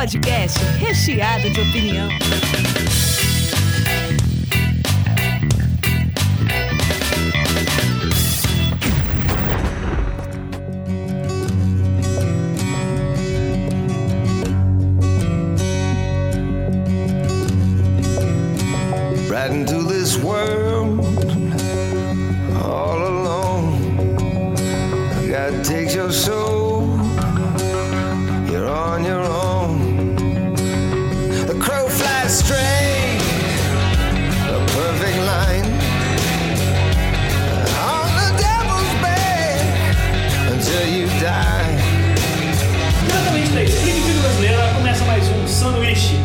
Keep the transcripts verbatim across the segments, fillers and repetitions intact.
podcast recheado de opinião. Right into this world, all alone. God takes your soul, you're on your own. The crow flies straight, a perfect line. On the devil's bed, until you die. Exatamente, daí. Explique tudo, brasileira. Começa mais um sanduíche.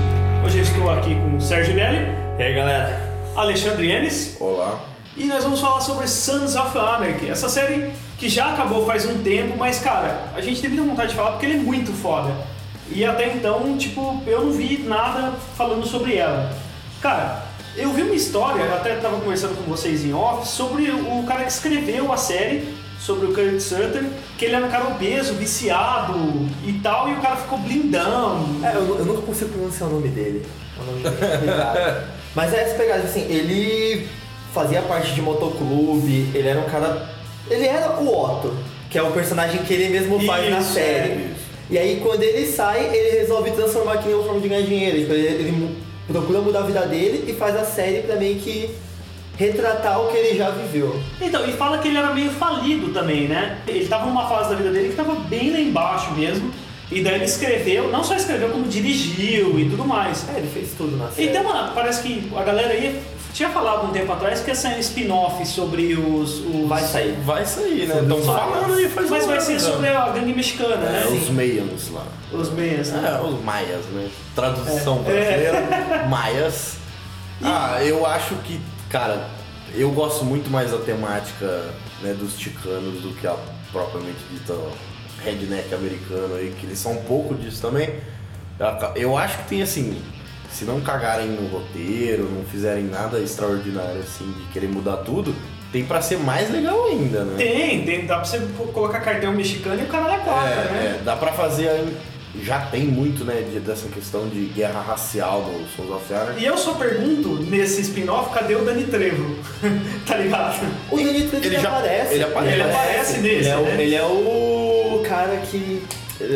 Hoje eu estou aqui com o Sérgio Belli. E aí galera, Alexandre Enes. Olá. E nós vamos falar sobre Sons of Anarchy, essa série que já acabou faz um tempo, mas cara, a gente teve vontade de falar porque ele é muito foda. E até então, tipo, eu não vi nada falando sobre ela. Cara, eu vi uma história, eu até tava conversando com vocês em off, sobre o cara que escreveu a série, sobre o Kurt Sutter, que ele era um cara obeso, viciado e tal, e o cara ficou blindão. É, eu, eu nunca consigo pronunciar o nome dele. O nome dele. Mas é essa pegada, assim, ele fazia parte de motoclube, ele era um cara... Ele era o Otto, que é o personagem que ele mesmo faz isso, na série. É e aí, quando ele sai, ele resolve transformar aquilo em uma forma de ganhar dinheiro. Tipo, ele, ele procura mudar a vida dele e faz a série pra meio que retratar o que ele já viveu. Então, e fala que ele era meio falido também, né? Ele tava numa fase da vida dele que tava bem lá embaixo mesmo. E daí ele escreveu, não só escreveu, como dirigiu e tudo mais. É, ele fez tudo na série. Então, mano, parece que a galera aí tinha falado um tempo atrás que ia sair um spin-off sobre os... os... Vai sair. Vai sair, né? Estão falando aí, faz Mas vai ser sobre a gangue mexicana, é, né? Os Mayans lá. Os Mayans, né? É, os Maias, né? Tradução é. brasileira, é. Maias. E... Ah, eu acho que, cara, eu gosto muito mais da temática, né, dos ticanos do que a propriamente dita... redneck americano aí, que eles são um pouco disso também. Eu acho que tem assim, se não cagarem no roteiro, não fizerem nada extraordinário assim, de querer mudar tudo, tem pra ser mais legal ainda, né? Tem, tem, dá pra você colocar cartão mexicano e o cara é quatro, é, né? É, dá pra fazer aí, já tem muito, né, de, dessa questão de guerra racial do Sons of Anarchy. E eu só pergunto, nesse spin-off, cadê o Danny Trejo? Tá ligado? O Danny Trejo ele já, aparece. Ele aparece, ele aparece nesse, ele, né? é ele é o... cara que...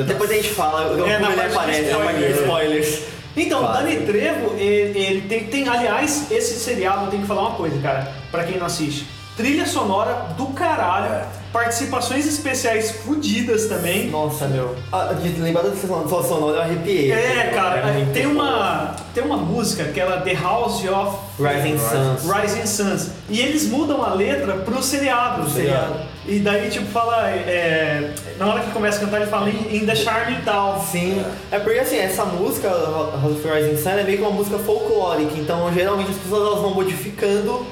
Depois a gente fala, eu é, como ele aparece, de spoilers. De spoilers. Então, o Danny Trejo, ele, ele tem, tem... Aliás, esse seriado tem que falar uma coisa, cara, pra quem não assiste. Trilha sonora do caralho, é. participações especiais fodidas também. Nossa, meu. Ah, lembrando dessa trilha sonora, eu arrepiei. É, cara, é tem, uma, tem uma música que era The House of Rising Sun. Rising Suns. E eles mudam a letra pro seriado. Pro seriado. seriado. E daí, tipo, fala... É, na hora que começa a cantar, ele fala in the Charming tal. Sim. É porque, assim, essa música, House of Rising Sun, é meio que uma música folclórica. Então, geralmente, as pessoas elas vão modificando...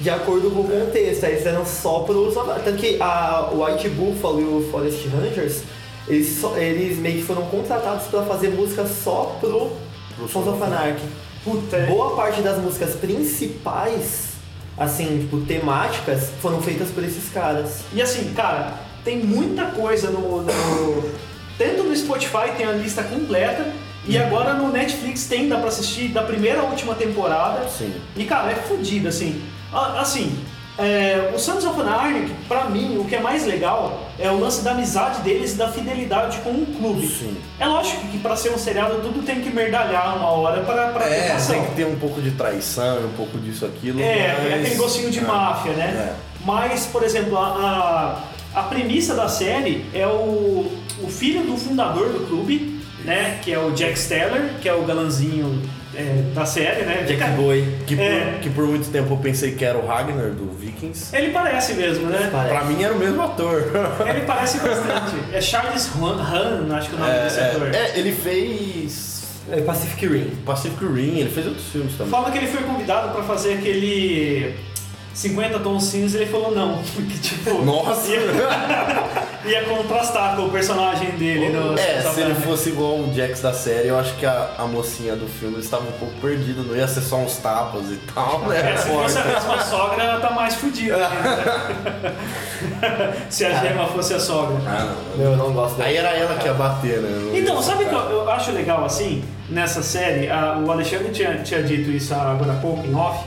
de acordo com o contexto, eles eram só pro... Tanto que a White Buffalo e o Forest Rangers, eles, só, eles meio que foram contratados pra fazer música só pro Sons of Anarchy. Puta, é. Boa parte das músicas principais, assim, tipo, temáticas, foram feitas por esses caras. E assim, cara, tem muita coisa no... no tanto no Spotify tem a lista completa, e agora no Netflix tem, dá pra assistir da primeira à última temporada. Sim. E cara, é fodido, assim... Assim, é, o Sons of Anarchy, pra mim, o que é mais legal é o lance da amizade deles e da fidelidade com o clube. Sim. É lógico que pra ser um seriado tudo tem que merdalhar uma hora pra, pra é, ter ação. Tem que ter um pouco de traição, um pouco disso, aquilo. É, mas... é aquele docinho de é. máfia, né? É. Mas, por exemplo, a, a, a premissa da série é o, o filho do fundador do clube, né? Que é o Jax Teller, que é o galanzinho... É, da série, né? Jackboy, que, é. que por muito tempo eu pensei que era o Ragnar do Vikings. Ele parece mesmo, né? Parece. Pra mim era o mesmo ator. Ele parece bastante. É Charles Han, acho que é o nome é, desse ator. É, ele fez... É, Pacific Rim. Pacific Rim, ele fez outros filmes também. Fala que ele foi convidado pra fazer aquele... cinquenta tons cinza, ele falou não, porque tipo... Nossa! Ia, ia contrastar com o personagem dele. No, é, se ele fosse igual o Jax da série, eu acho que a, a mocinha do filme estava um pouco perdida, não ia ser só uns tapas e tal, né? É, se fosse a mesma sogra, ela tá mais fodida. Né? Se a Gemma fosse a sogra. Ah, não, eu não gosto dela. Aí era ela que ia bater, né? Então, sabe o que eu acho legal, assim, nessa série? A, o Alexandre tinha, tinha dito isso agora há pouco, em off,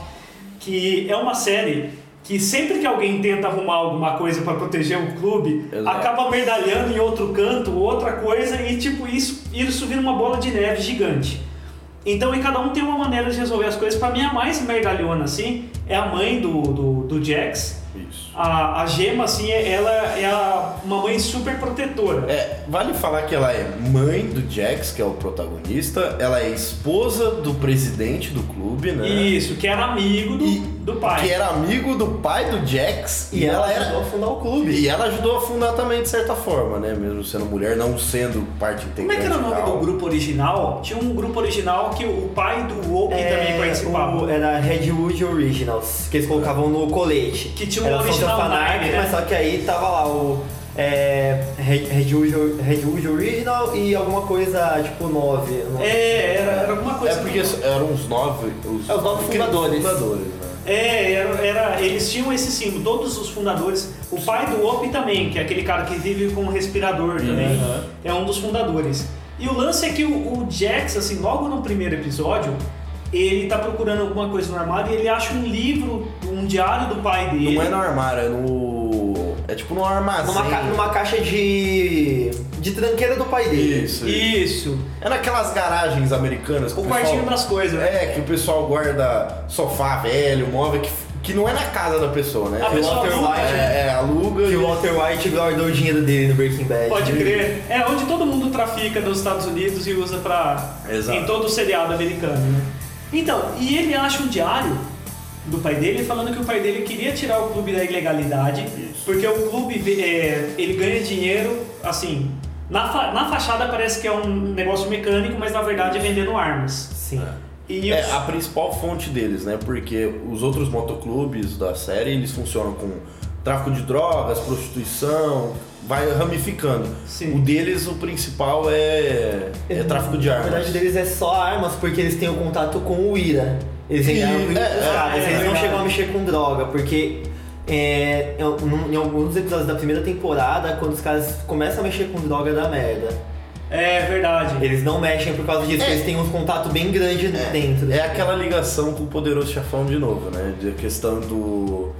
que é uma série que sempre que alguém tenta arrumar alguma coisa para proteger o clube, exato, acaba merdalhando em outro canto, outra coisa, e tipo isso, isso vira uma bola de neve gigante. Então, e cada um tem uma maneira de resolver as coisas. Para mim, a mais merdalhona, assim, é a mãe do, do, do Jax. Isso. A, a Gemma, assim, ela é uma mãe super protetora. É, vale falar que ela é mãe do Jax, que é o protagonista. Ela é esposa do presidente do clube, né? Isso, que era amigo do, e, do pai. Que era amigo do pai do Jax e, e ela, ela ajudou era, a fundar o clube. E ela ajudou a fundar também, de certa forma, né? Mesmo sendo mulher, não sendo parte integrante. Como é que era o nome do grupo original? Tinha um grupo original que o pai do Opie é, também participava. O, era Redwood Originals, que eles colocavam no colete. Que tinha um era original Anarchy, né? Mas só que aí tava lá o é, Redwood Original e alguma coisa tipo nove. É, era, era alguma coisa. É porque como... eram os nove. Os, é, os nove fundadores. fundadores né? É, era, era, eles tinham esse símbolo, todos os fundadores. O pai do Opie também, que é aquele cara que vive com um respirador também, uhum, é um dos fundadores. E o lance é que o, o Jax, assim, logo no primeiro episódio, ele tá procurando alguma coisa no armário e ele acha um livro, um diário do pai dele. Não é no armário, é no... é tipo num armazém. Numa, ca... numa caixa de... de tranqueira do pai dele. Isso. Isso. É naquelas garagens americanas. Que o, o quartinho pessoal... das coisas. É, que o pessoal guarda sofá velho, móvel, que, que não é na casa da pessoa, né? A que pessoa Walter aluga. White, é, é, aluga. Que o Walter White guardou o dinheiro dele no Breaking Bad. Pode crer. É onde todo mundo trafica nos Estados Unidos e usa pra... Exato. Em todo o seriado americano, né? Então, e ele acha um diário do pai dele falando que o pai dele queria tirar o clube da ilegalidade. Isso. Porque o clube, é, ele ganha dinheiro, assim, na, fa- na fachada parece que é um negócio mecânico, mas na verdade é vendendo armas. Sim. É. E os... é a principal fonte deles, né? Porque os outros motoclubes da série, eles funcionam com tráfico de drogas, prostituição, vai ramificando. Sim. O deles, o principal é, é tráfico de armas. Na verdade, deles é só armas, porque eles têm o um contato com o I R A. Eles, e, é, é, eles é, não é, chegam é. a mexer com droga, porque é, em alguns episódios da primeira temporada, quando os caras começam a mexer com droga, dá merda. É verdade. Eles não mexem por causa disso, é. eles têm um contato bem grande é. dentro. É aquela ligação com o Poderoso Chefão de novo, né? De questão do...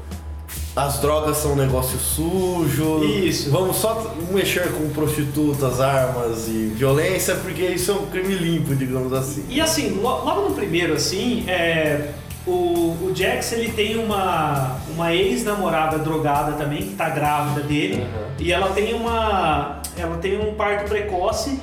as drogas são um negócio sujo. Isso. Vamos só mexer com prostitutas, armas e violência, porque isso é um crime limpo, digamos assim. E assim, logo no primeiro, assim, é, o, o Jax, ele tem uma, uma ex-namorada drogada também, que tá grávida dele. Uhum. E ela tem uma, ela tem um parto precoce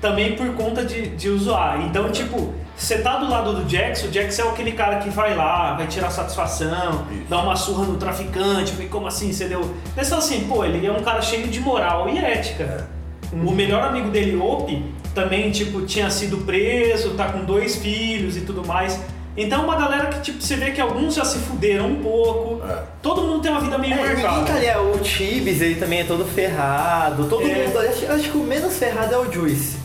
também por conta de, de usuar. Então, tipo, você tá do lado do Jax, o Jax é aquele cara que vai lá, vai tirar satisfação, isso, dá uma surra no traficante, porque como assim você deu... Pensa assim, pô, ele é um cara cheio de moral e ética. Uhum. O melhor amigo dele, Opie, também, tipo, tinha sido preso, tá com dois filhos e tudo mais. Então uma galera que, tipo, você vê que alguns já se fuderam um pouco, é. todo mundo tem uma vida meio mercada. É, é, o Chibs, ele também é todo ferrado, todo é. mundo... Acho, acho que o menos ferrado é o Juice.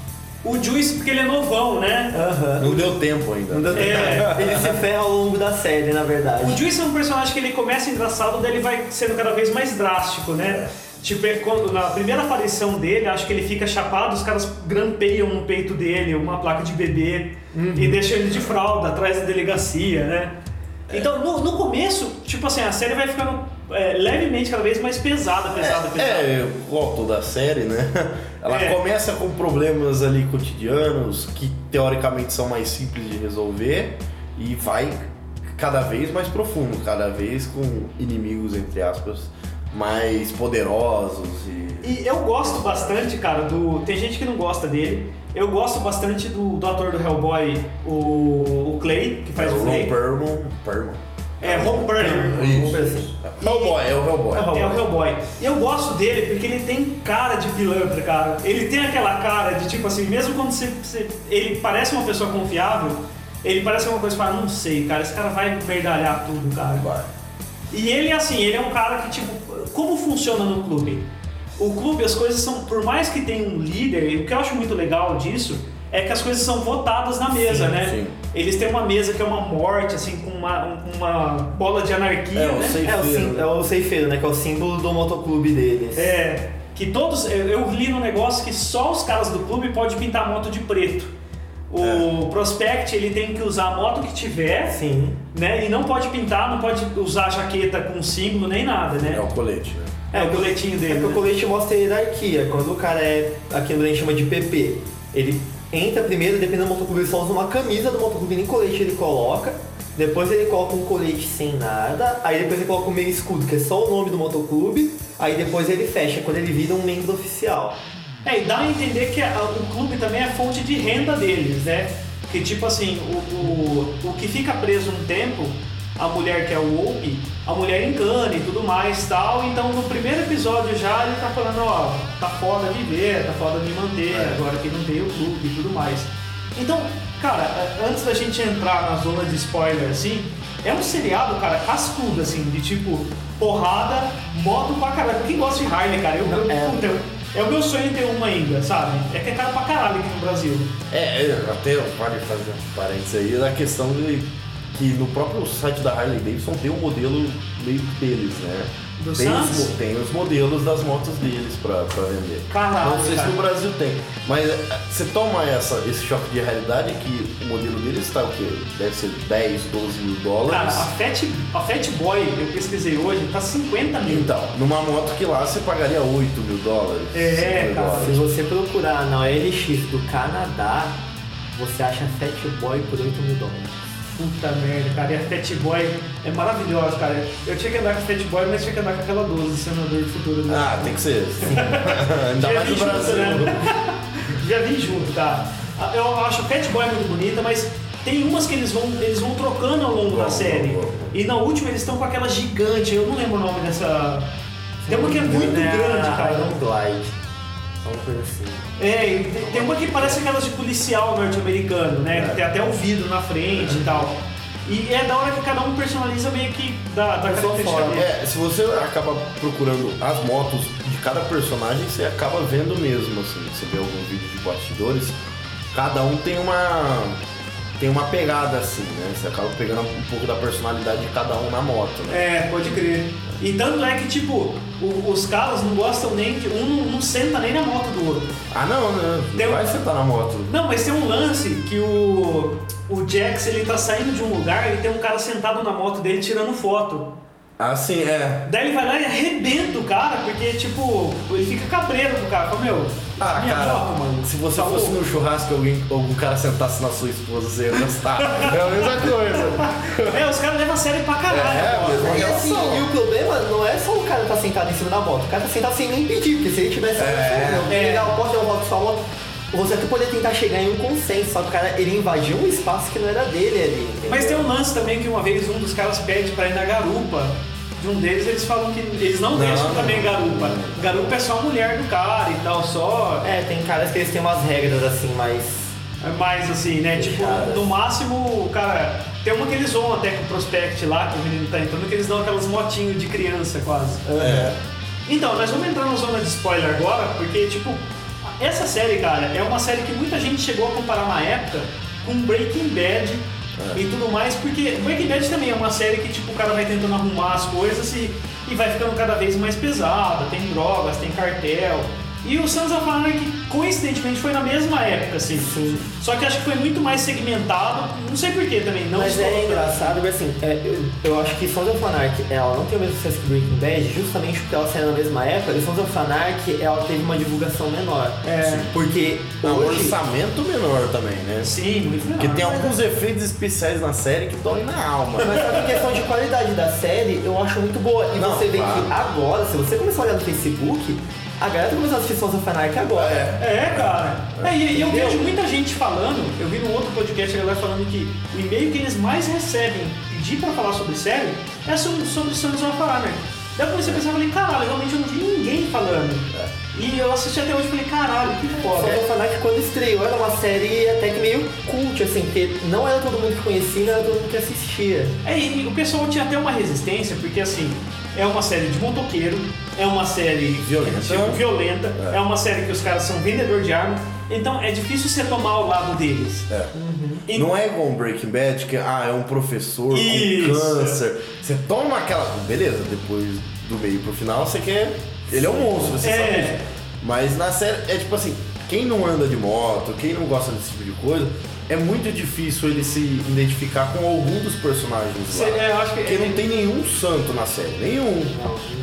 O Juice, porque ele é novão, né? Uhum. Não deu tempo ainda. Não deu tempo. É. Ele se ferra ao longo da série, na verdade. O Juice é um personagem que ele começa engraçado, daí ele vai sendo cada vez mais drástico, né? É. Tipo, quando, na primeira aparição dele, acho que ele fica chapado, os caras grampeiam no peito dele uma placa de bebê, uhum, e deixam ele de fralda atrás da delegacia, né? É. Então, no, no começo, tipo assim, a série vai ficando... É, levemente cada vez mais pesada, pesada, é, pesada. É, o autor da série, né? Ela é. começa com problemas ali cotidianos que teoricamente são mais simples de resolver e vai cada vez mais profundo, cada vez com inimigos, entre aspas, mais poderosos. E, e eu gosto bastante, cara, do... Tem gente que não gosta dele. Eu gosto bastante do, do ator do Hellboy, o, o Clay, que faz é, o Clay. Perlman, Perlman. É, Ron Perlman. Hellboy, é o Hellboy. É o Hellboy. E eu gosto dele porque ele tem cara de pilantra, cara. Ele tem aquela cara de tipo assim, mesmo quando você, você, ele parece uma pessoa confiável, ele parece uma coisa que fala, não sei, cara, esse cara vai merdalhar tudo, cara. Vai. E ele, assim, ele é um cara que, tipo, como funciona no clube? O clube, as coisas são, por mais que tenha um líder, e o que eu acho muito legal disso é que as coisas são votadas na mesa, sim, né? Sim. Eles têm uma mesa que é uma morte, assim, com uma, uma bola de anarquia, é, né? O ceifeiro, é, o sim, né? É o ceifeiro, né? Que é o símbolo do motoclube deles. É, que todos... Eu, eu li no negócio que só os caras do clube podem pintar a moto de preto. O é. Prospect, ele tem que usar a moto que tiver, sim, né? E não pode pintar, não pode usar a jaqueta com símbolo nem nada, né? É o colete, né? É, o coletinho dele. É porque né? O colete mostra a hierarquia. Quando o cara é, aqui a gente chama de P P, ele entra primeiro, dependendo do motoclube, ele só usa uma camisa do motoclube, nem colete ele coloca. Depois ele coloca um colete sem nada, aí depois ele coloca o meio escudo, que é só o nome do motoclube, aí depois ele fecha, quando ele vira um membro oficial. É, e dá a entender que a, o clube também é fonte de renda deles, né? Que tipo assim, o, o, o que fica preso um tempo, a mulher que é o Opie, a mulher engana e tudo mais e tal, então no primeiro episódio já ele tá falando, ó, tá foda viver, tá foda me manter, é. Agora que não tem o clube e tudo mais. Então, cara, antes da gente entrar na zona de spoiler, assim, é um seriado, cara, cascudo, assim, de tipo, porrada, moto pra caralho. Quem gosta de Harley, cara? Eu, eu, é. eu, é o meu sonho ter uma ainda, sabe? É que é caro pra caralho aqui no Brasil. É, até eu parei de fazer um parênteses aí, na questão de... que no próprio site da Harley Davidson tem um modelo meio deles, né? Do tem, os, tem os modelos das motos deles pra, pra vender. Caralho, não sei cara. Se no Brasil tem. Mas você toma essa, esse choque de realidade que o modelo deles tá o quê? Deve ser dez, doze mil dólares. Cara, a Fatboy, eu pesquisei hoje, tá cinquenta mil. Então, numa moto que lá você pagaria oito mil dólares. É, cara. Dólares. Se você procurar na O L X do Canadá, você acha Fatboy por oito mil dólares. Puta merda, cara, e a Fatboy é maravilhosa, cara. Eu tinha que andar com a Fatboy, mas tinha que andar com aquela doze, senador do futuro. Né? Ah, tem que ser. Ainda mais no Brasil. Né? Já vi junto, tá? Eu acho a Fatboy muito bonita, mas tem umas que eles vão, eles vão trocando ao longo bom, da série. Bom, bom, bom. E na última eles estão com aquela gigante, eu não lembro o nome dessa... Tem uma que é muito é, grande, cara. Não glide. É, tem uma que parece aquelas de policial norte-americano, né? É. Que tem até um vidro na frente é. E tal. E é da hora que cada um personaliza meio que da, da característica dele. É, se você acaba procurando as motos de cada personagem, você acaba vendo mesmo, assim. Você vê alguns vídeos de bastidores, cada um tem uma, tem uma pegada, assim, né? Você acaba pegando um pouco da personalidade de cada um na moto, né? É, pode crer. E tanto é que, tipo, o, os caras não gostam nem de... Um não, não senta nem na moto do outro. Ah, não, não. Não vai sentar na moto. Não, mas tem um lance que o, o Jax, ele tá saindo de um lugar e tem um cara sentado na moto dele tirando foto. Ah, sim, é. Daí ele vai lá e arrebenta o cara, porque, tipo, ele fica cabreiro com o cara. Fala, meu, ah, minha cara, moto, mano. Se você falou. Fosse num churrasco alguém, algum cara sentasse na sua esposa, você ia gostar. É a mesma coisa. É, os caras levam a sério pra caralho. É, é, e assim, e o problema não é só o cara tá sentado em cima da moto. O cara tá sentado sem nem pedir, porque se ele tivesse... É, não, é. Legal, pode levar a sua moto. Você até poderia tentar chegar em um consenso, só que o cara, ele invadiu um espaço que não era dele ali. Entendeu? Mas tem um lance também que uma vez um dos caras pede pra ir na garupa de um deles, eles falam que eles não, não deixam não, também garupa. Não. Garupa é só a mulher do cara e tal, só... É, tem caras que eles têm umas regras assim, mais... Mais assim, né? Fechadas. Tipo, no máximo, o cara... Tem uma que eles vão até com o Prospect lá, que o menino tá entrando, que eles dão aquelas motinhas de criança quase. É. Então, nós vamos entrar na zona de spoiler agora, porque tipo... Essa série, cara, é uma série que muita gente chegou a comparar na época com Breaking Bad é. E tudo mais, porque Breaking Bad também é uma série que tipo, o cara vai tentando arrumar as coisas e, e vai ficando cada vez mais pesada, tem drogas, tem cartel. E o Sons of Anarchy, coincidentemente, foi na mesma época, assim. Sim. Só que acho que foi muito mais segmentado, não sei porquê também. Não Mas é engraçado, porque assim, é, eu, eu acho que Sons of Anarchy, ela não tem o mesmo sucesso que Breaking Bad, justamente porque ela saiu na mesma época, e Sons of Anarchy, ela teve uma divulgação menor. É. Sim. Porque... Não, hoje... orçamento menor também, né? Sim, muito menor. Porque tem alguns é. efeitos especiais na série que doem na alma. Mas a questão de qualidade da série, eu acho muito boa. E não, você vê claro. que agora, se você começar a olhar no Facebook... A galera tá começando a assistir Sons of Anarchy agora. É, é cara. É, e eu vejo muita gente falando, eu vi num outro podcast a galera falando que o e-mail que eles mais recebem pedir pra falar sobre série é sobre Sons of Anarchy. Daí eu comecei a pensar, falei, caralho, realmente eu não vi ninguém falando. E eu assisti até hoje e falei, caralho, que foda. Só vou falar que quando estreou era uma série até que meio cult, assim, porque não era todo mundo que conhecia, não era todo mundo que assistia. É, e o pessoal tinha até uma resistência, porque assim, é uma série de motoqueiro, é uma série violenta, tipo, violenta é. é uma série que os caras são vendedor de arma, então é difícil você tomar o lado deles. É. Uhum. E... Não é igual um Breaking Bad, que ah, é um professor Isso. com câncer, você toma aquela... Beleza, depois do meio pro final você quer... Ele é um monstro, você é. sabe isso. Mas na série, é tipo assim, quem não anda de moto, quem não gosta desse tipo de coisa, é muito difícil ele se identificar com algum dos personagens Cê, lá. É, eu acho que porque é, não é, tem nenhum santo na série, nenhum.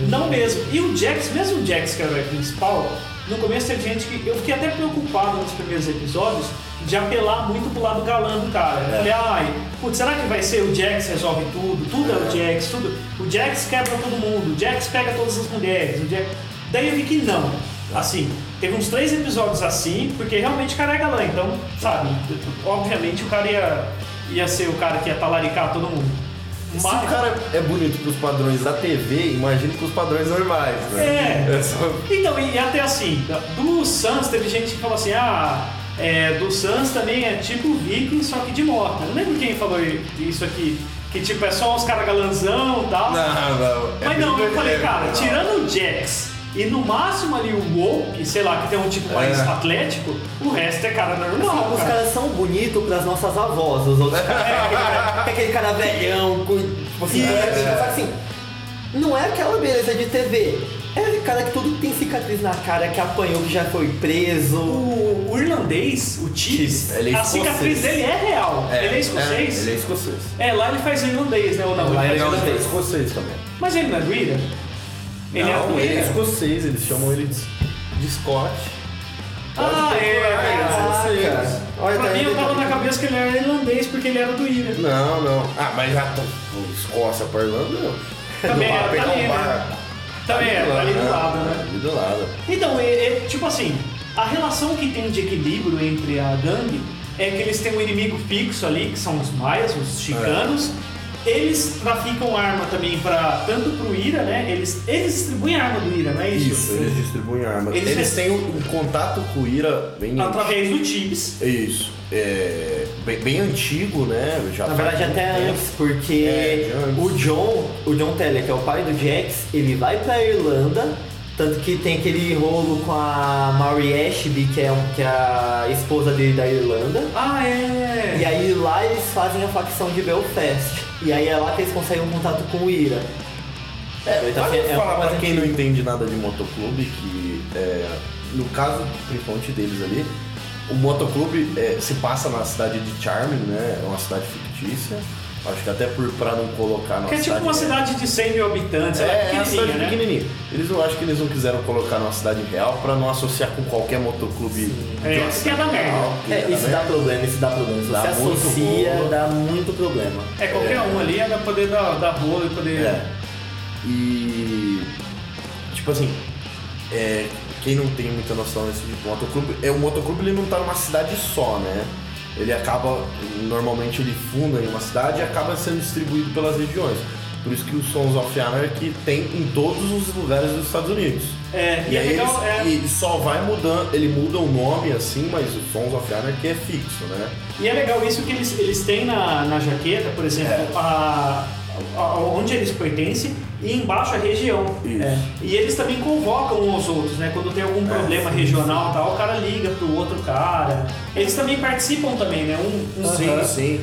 Não, não mesmo. E o Jax, mesmo o Jax, que era o principal, no começo teve gente que... Eu fiquei até preocupado nos primeiros episódios de apelar muito pro lado galã do cara. Eu falei, ai, putz, será que vai ser o Jax resolve tudo? Tudo é, é o Jax, tudo... O Jax quebra todo mundo, o Jax pega todas as mulheres, o Jax... Daí eu vi que não. Assim, teve uns três episódios assim, porque realmente o cara é galã, então, sabe? Obviamente o cara ia, ia ser o cara que ia talaricar todo mundo. Se Mas... o cara é bonito pros padrões da T V, imagina pros padrões normais, né? É. é só... Então, e até assim, do Sons teve gente que falou assim, ah, é, do Sons também é tipo Vikings, só que de moto. Não lembro quem falou isso aqui, que tipo, é só os caras galãzão e tal. Não, não. Mas é não, eu falei, cara, não. tirando o Jax e no máximo ali o Opie, sei lá, que tem um tipo mais é. atlético, o resto é cara normal. Cara. Os caras são bonitos pras nossas avós, os outros caras. É aquele cara, é aquele cara velhão, com... Assim, é. Só que assim, não é aquela beleza de T V. É aquele cara que tudo tem cicatriz na cara, que apanhou, que já foi preso. O, o irlandês, o Chibs, é a cicatriz dele é real. É, ele é escocês? É, ele é escocês. É, lá ele faz o irlandês, né? Ou não, lá ele, ele é irlandês. É escocês também. Mas ele não é do Ira? Ele não, é ele é escocês, eles chamam ele de, de Scott. Ah, é, é, é, é. Olha, pra tá mim eu tava na cabeça que ele era irlandês porque ele era do Ira. Não, não. Ah, mas já tô Escócia pra Irlanda, não. Também era, tá ali, né? Também era, ali do lado, né? Ali do lado. Então, é, é, tipo assim, a relação que tem de equilíbrio entre a gangue é que eles têm um inimigo fixo ali, que são os maias, os chicanos. É. Eles traficam arma também para tanto pro Ira, né? Eles, eles distribuem arma do Ira, não é isso? Isso, eles distribuem arma. Eles, eles têm um, um contato com o Ira bem através antigo. Do Chibs. Isso. É, bem, bem antigo, né? Já Na verdade até tempo. antes, porque é, antes. o John, o John Teller, que é o pai do Jax, ele vai pra Irlanda, tanto que tem aquele rolo com a Mary Ashby, que é, que é a esposa dele da Irlanda. Ah, é! E aí lá eles fazem a facção de Belfast. E aí é lá que eles conseguem um contato com o Ira. É, pode é falar pra quem antigo. não entende nada de motoclube, que é, no caso principalmente deles ali, o motoclube é, se passa na cidade de Charming, né? É uma cidade fictícia. Acho que até por, pra não colocar na cidade... Que é tipo uma cidade de cem mil habitantes, ela é, é pequenininha, cidade né? pequenininha. Eles, eu acho que eles não quiseram colocar numa cidade real pra não associar com qualquer motoclube. É, isso que é da merda. É, isso dá problema, isso dá problema. Se você associa, rolo. dá muito problema. É, qualquer é. um ali é poder dar, dar rolo e poder... É. E... Tipo assim... É, quem não tem muita noção desse tipo de motoclube... É, o motoclube ele não tá numa cidade só, né? Ele acaba, normalmente ele funda em uma cidade e acaba sendo distribuído pelas regiões. Por isso que o Sons of Anarchy tem em todos os lugares dos Estados Unidos. É, e, e aí é legal, eles, é... ele só vai mudando, ele muda o nome assim, mas o Sons of Anarchy é fixo, né? E é legal isso que eles, eles têm na, na jaqueta, por exemplo, é. a, a, a, onde eles pertencem e embaixo a região. É. E eles também convocam uns aos outros, né? Quando tem algum problema é, regional e tal, o cara liga pro outro cara. Eles também participam também, né? Um, um sim, cara. sim.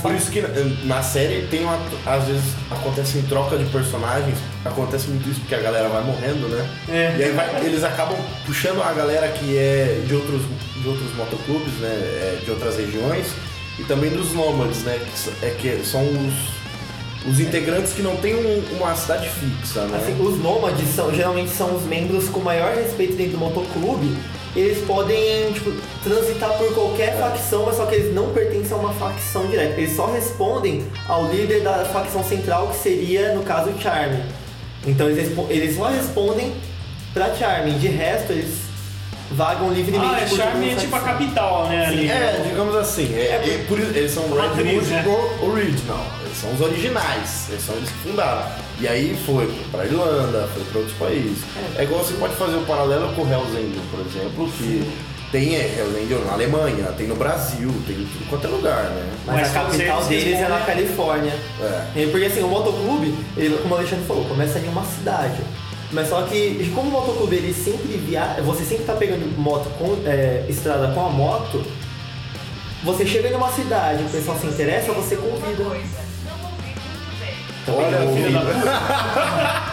Por isso que na, na série tem uma, às vezes acontece em troca de personagens, acontece muito isso porque a galera vai morrendo, né? É. E aí vai, eles acabam puxando a galera que é de outros, de outros motoclubes, né? De outras regiões e também dos nômades, né? Que, é que são os Os integrantes que não tem um, uma cidade fixa, né? Assim, os nômades são, geralmente são os membros com maior respeito dentro do motoclube. Eles podem, tipo, transitar por qualquer é. facção, mas só que eles não pertencem a uma facção direta. Eles só respondem ao líder da facção central, que seria, no caso, o Charming. Então eles, eles só respondem pra Charming. De resto, eles vagam livremente. Ah, é Charming é tipo a capital, né? Ali. É, digamos assim. É, é, por, eles são Redwood né? Original. Eles são os originais. Eles são eles que fundaram. E aí foi pra Irlanda, foi pra outros países. É igual você pode fazer o um paralelo com o Hell's Angel, por exemplo, que... Tem é, Hell's Angel na Alemanha, tem no Brasil, tem em tudo quanto é lugar, né? Mas, Mas a capital deles respondem... é na Califórnia. É. Porque assim, o motoclube, ele, como o Alexandre falou, começa em uma cidade. Mas só que, como o motoclube, ele sempre viaja... Você sempre tá pegando moto com, é, estrada com a moto, você chega em uma cidade, o pessoal se interessa, você convida. Não olha o filho da puta.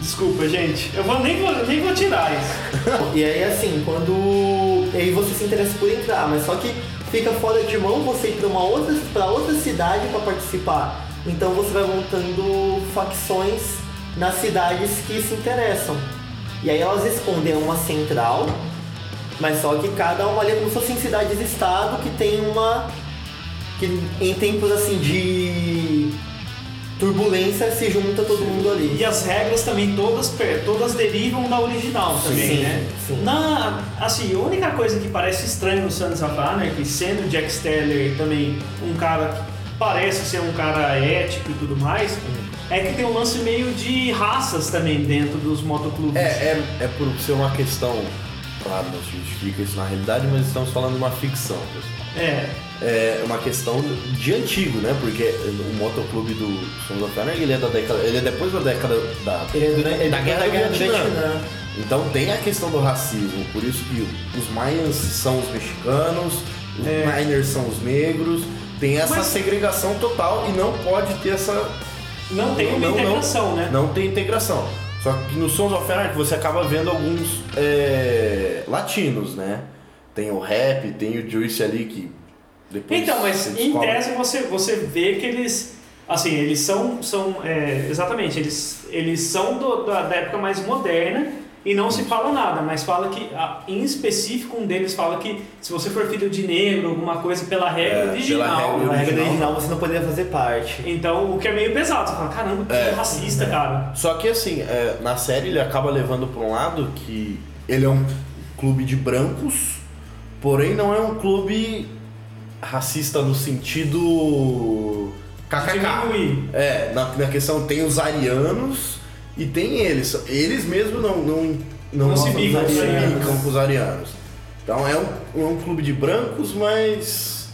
Desculpa, gente. Eu vou, nem, vou, nem vou tirar isso. E aí, assim, quando... E aí você se interessa por entrar, mas só que fica fora de mão você ir pra, uma outra, pra outra cidade pra participar. Então você vai montando facções nas cidades que se interessam. E aí elas escondem uma central, mas só que cada uma ali é como se fossem cidades-estado que tem uma... que em tempos, assim, de... turbulência, se junta todo mundo ali. E as regras também, todas, todas derivam da original também, sim, né? Sim. Na, assim, a única coisa que parece estranha no Sons of Anarchy, sendo o Jax Teller também um cara que parece ser um cara ético e tudo mais, é que tem um lance meio de raças também dentro dos motoclubes. É, é, é por ser uma questão, claro, não se justifica isso na realidade, mas estamos falando de uma ficção, pessoal. É. É uma questão de antigo, né? Porque o motoclube do Sons of Anarchy, ele é da década, ele é depois da década da, ele é do, ele da guerra da guerra do Vietnã. Vietnã. Então tem a questão do racismo, por isso que os Mayans são os mexicanos, os é. Niners são os negros, tem essa Mas... segregação total e não pode ter essa não, não tem uma não, integração, não, né? Não tem integração. Só que no Sons of Anarchy você acaba vendo alguns é, latinos, né? Tem o rap, tem o Juice ali que depois... Então, mas em tese você, você vê que eles... Assim, eles são... são é, exatamente, eles, eles são do, da, da época mais moderna e não se fala nada, mas fala que... Em específico, um deles fala que se você for filho de negro, alguma coisa, pela regra é, original... Pela regra original, regra original você não poderia fazer parte. Então, o que é meio pesado. Você fala, caramba, que é, racista, é. cara. Só que assim, é, na série ele acaba levando para um lado que ele é um clube de brancos, porém não é um clube racista no sentido K K K. É, na, na questão tem os arianos e tem eles. Eles mesmos não, não, não, não se bicam com os arianos. Então é um, é um clube de brancos, mas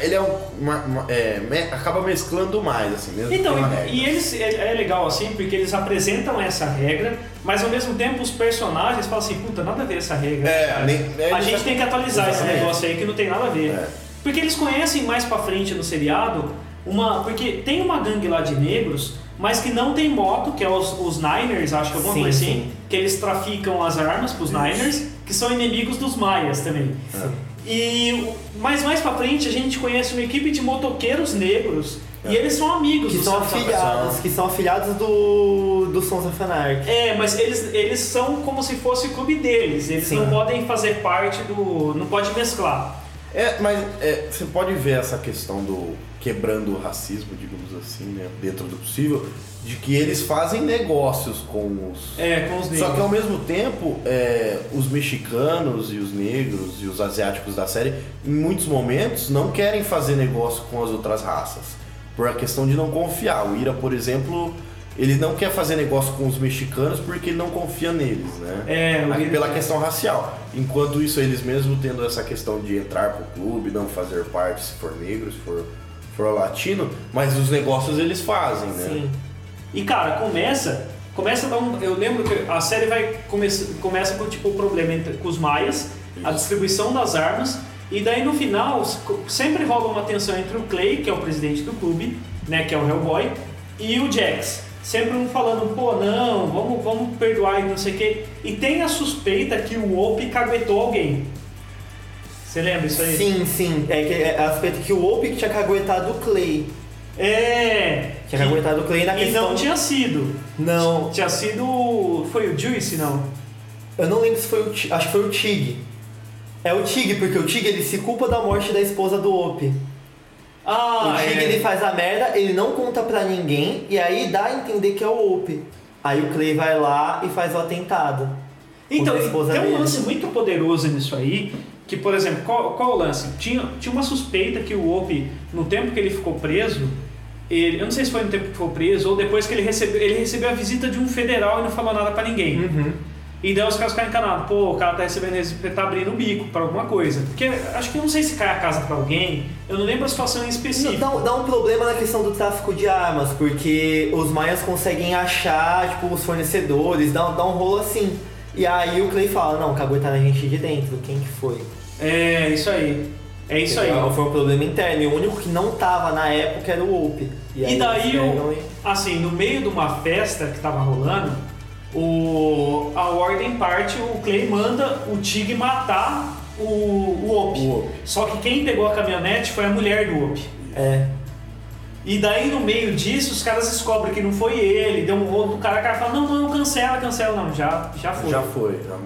ele é um, uma, uma, é, me, acaba mesclando mais, assim, mesmo. Então, e, e eles é, é legal assim, porque eles apresentam essa regra, mas ao mesmo tempo os personagens falam assim, puta, nada a ver essa regra. É, nem, é, a gente já... tem que atualizar exatamente. Esse negócio aí que não tem nada a ver. É. Porque eles conhecem mais pra frente no seriado, uma, porque tem uma gangue lá de negros, mas que não tem moto, que é os, os Niners, acho que alguma sim, coisa assim, sim. que eles traficam as armas pros Isso. Niners, que são inimigos dos Maias também. É. E mais mais pra frente a gente conhece uma equipe de motoqueiros negros é. E eles são amigos que do são afiliados que são afiliados do do Sons of Anarchy. É, mas eles, eles são como se fosse o clube deles. Eles Sim. não podem fazer parte do, não pode mesclar. É, mas é, você pode ver essa questão do quebrando o racismo, digamos assim, né, dentro do possível, de que eles fazem negócios com os... É, com os negros. Só que ao mesmo tempo, é, os mexicanos e os negros e os asiáticos da série, em muitos momentos, não querem fazer negócio com as outras raças, por a questão de não confiar. O Ira, por exemplo, ele não quer fazer negócio com os mexicanos porque ele não confia neles, né? É, Ira... Pela questão racial. Enquanto isso, eles mesmo tendo essa questão de entrar pro clube, não fazer parte se for negro, se for, for latino, mas os negócios eles fazem, né? Sim. E cara, começa, começa a dar um... Eu lembro que a série vai começa, começa com tipo, o problema entre, com os Maias, a distribuição das armas, e daí no final sempre rola uma tensão entre o Clay, que é o presidente do clube, né, que é o Hellboy, e o Jax. Sempre um falando, pô, não, vamos, vamos perdoar e não sei o quê. E tem a suspeita que o Opie caguetou alguém. Você lembra isso aí? Sim, sim. É, que, é a suspeita que o Opie tinha caguetado o Clay. É! Tinha caguetado o Clay na questão... E não tinha sido. Não. Tinha sido... Foi o Juice, não? Eu não lembro se foi o... T... Acho que foi o Tig. É o Tig, porque o Tig, ele se culpa da morte da esposa do Opie. Ah, o Tig, é. Ele faz a merda, ele não conta pra ninguém, e aí dá a entender que é o Opie. Aí o Clay vai lá e faz o atentado. Então, tem um lance muito poderoso nisso aí, que, por exemplo, qual, qual o lance? Tinha, tinha uma suspeita que o Opie, no tempo que ele ficou preso, ele, eu não sei se foi no tempo que ficou preso ou depois que ele recebeu, ele recebeu a visita de um federal e não falou nada pra ninguém. Uhum. E daí os caras ficaram encanados. Pô, o cara tá recebendo, tá abrindo o bico pra alguma coisa. Porque acho que eu não sei se cai a casa pra alguém, eu não lembro a situação em específico. Não, dá, dá um problema na questão do tráfico de armas, porque os maias conseguem achar, tipo, os fornecedores, dá, dá um rolo assim. E aí o Clay fala, não, acabou de estar na gente de dentro, quem que foi? É, isso aí. É isso aí. Foi um problema interno, e o único que não tava na época era o Opie. E, e daí, o, e... assim, no meio de uma festa que tava rolando, o, a ordem parte, o Clay manda o Tig matar o, o Opie. O Opie. Só que quem pegou a caminhonete foi a mulher do Opie. É. E daí, no meio disso, os caras descobrem que não foi ele, deu um rolo do cara, o cara fala, não, não, cancela, cancela, não, já, já foi. Já foi, já.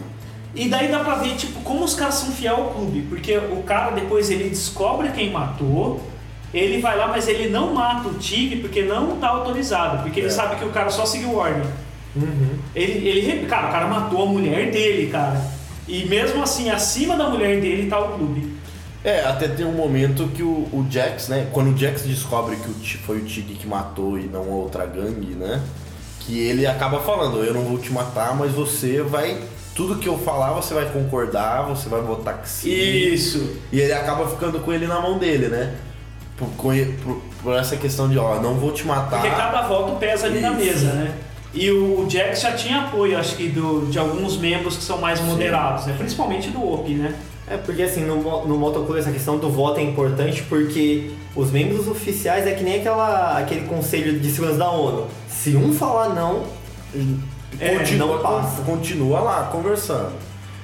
E daí dá pra ver, tipo, como os caras são fiel ao clube, porque o cara, depois, ele descobre quem matou, ele vai lá, mas ele não mata o Tigre, porque não tá autorizado, porque é. Ele sabe que o cara só seguiu ordem. Uhum. Ele, ele, cara, o cara matou a mulher dele, cara, e mesmo assim, acima da mulher dele tá o clube. É, até tem um momento que o, o Jax, né, quando o Jax descobre que o, foi o Tig que matou e não a outra gangue, né, que ele acaba falando, eu não vou te matar, mas você vai, tudo que eu falar você vai concordar, você vai votar que sim. Isso! E ele acaba ficando com ele na mão dele, né, por, por, por essa questão de, ó, não vou te matar. Porque cada voto pesa ali. Isso. Na mesa, né. E o Jax já tinha apoio, acho que, do, de alguns membros que são mais moderados, né? Principalmente do Opie, né? É, porque assim, no, no motoclube essa questão do voto é importante porque os membros oficiais é que nem aquela, aquele conselho de segurança da ONU. Se um falar não, é, continua, não passa. Continua lá, conversando.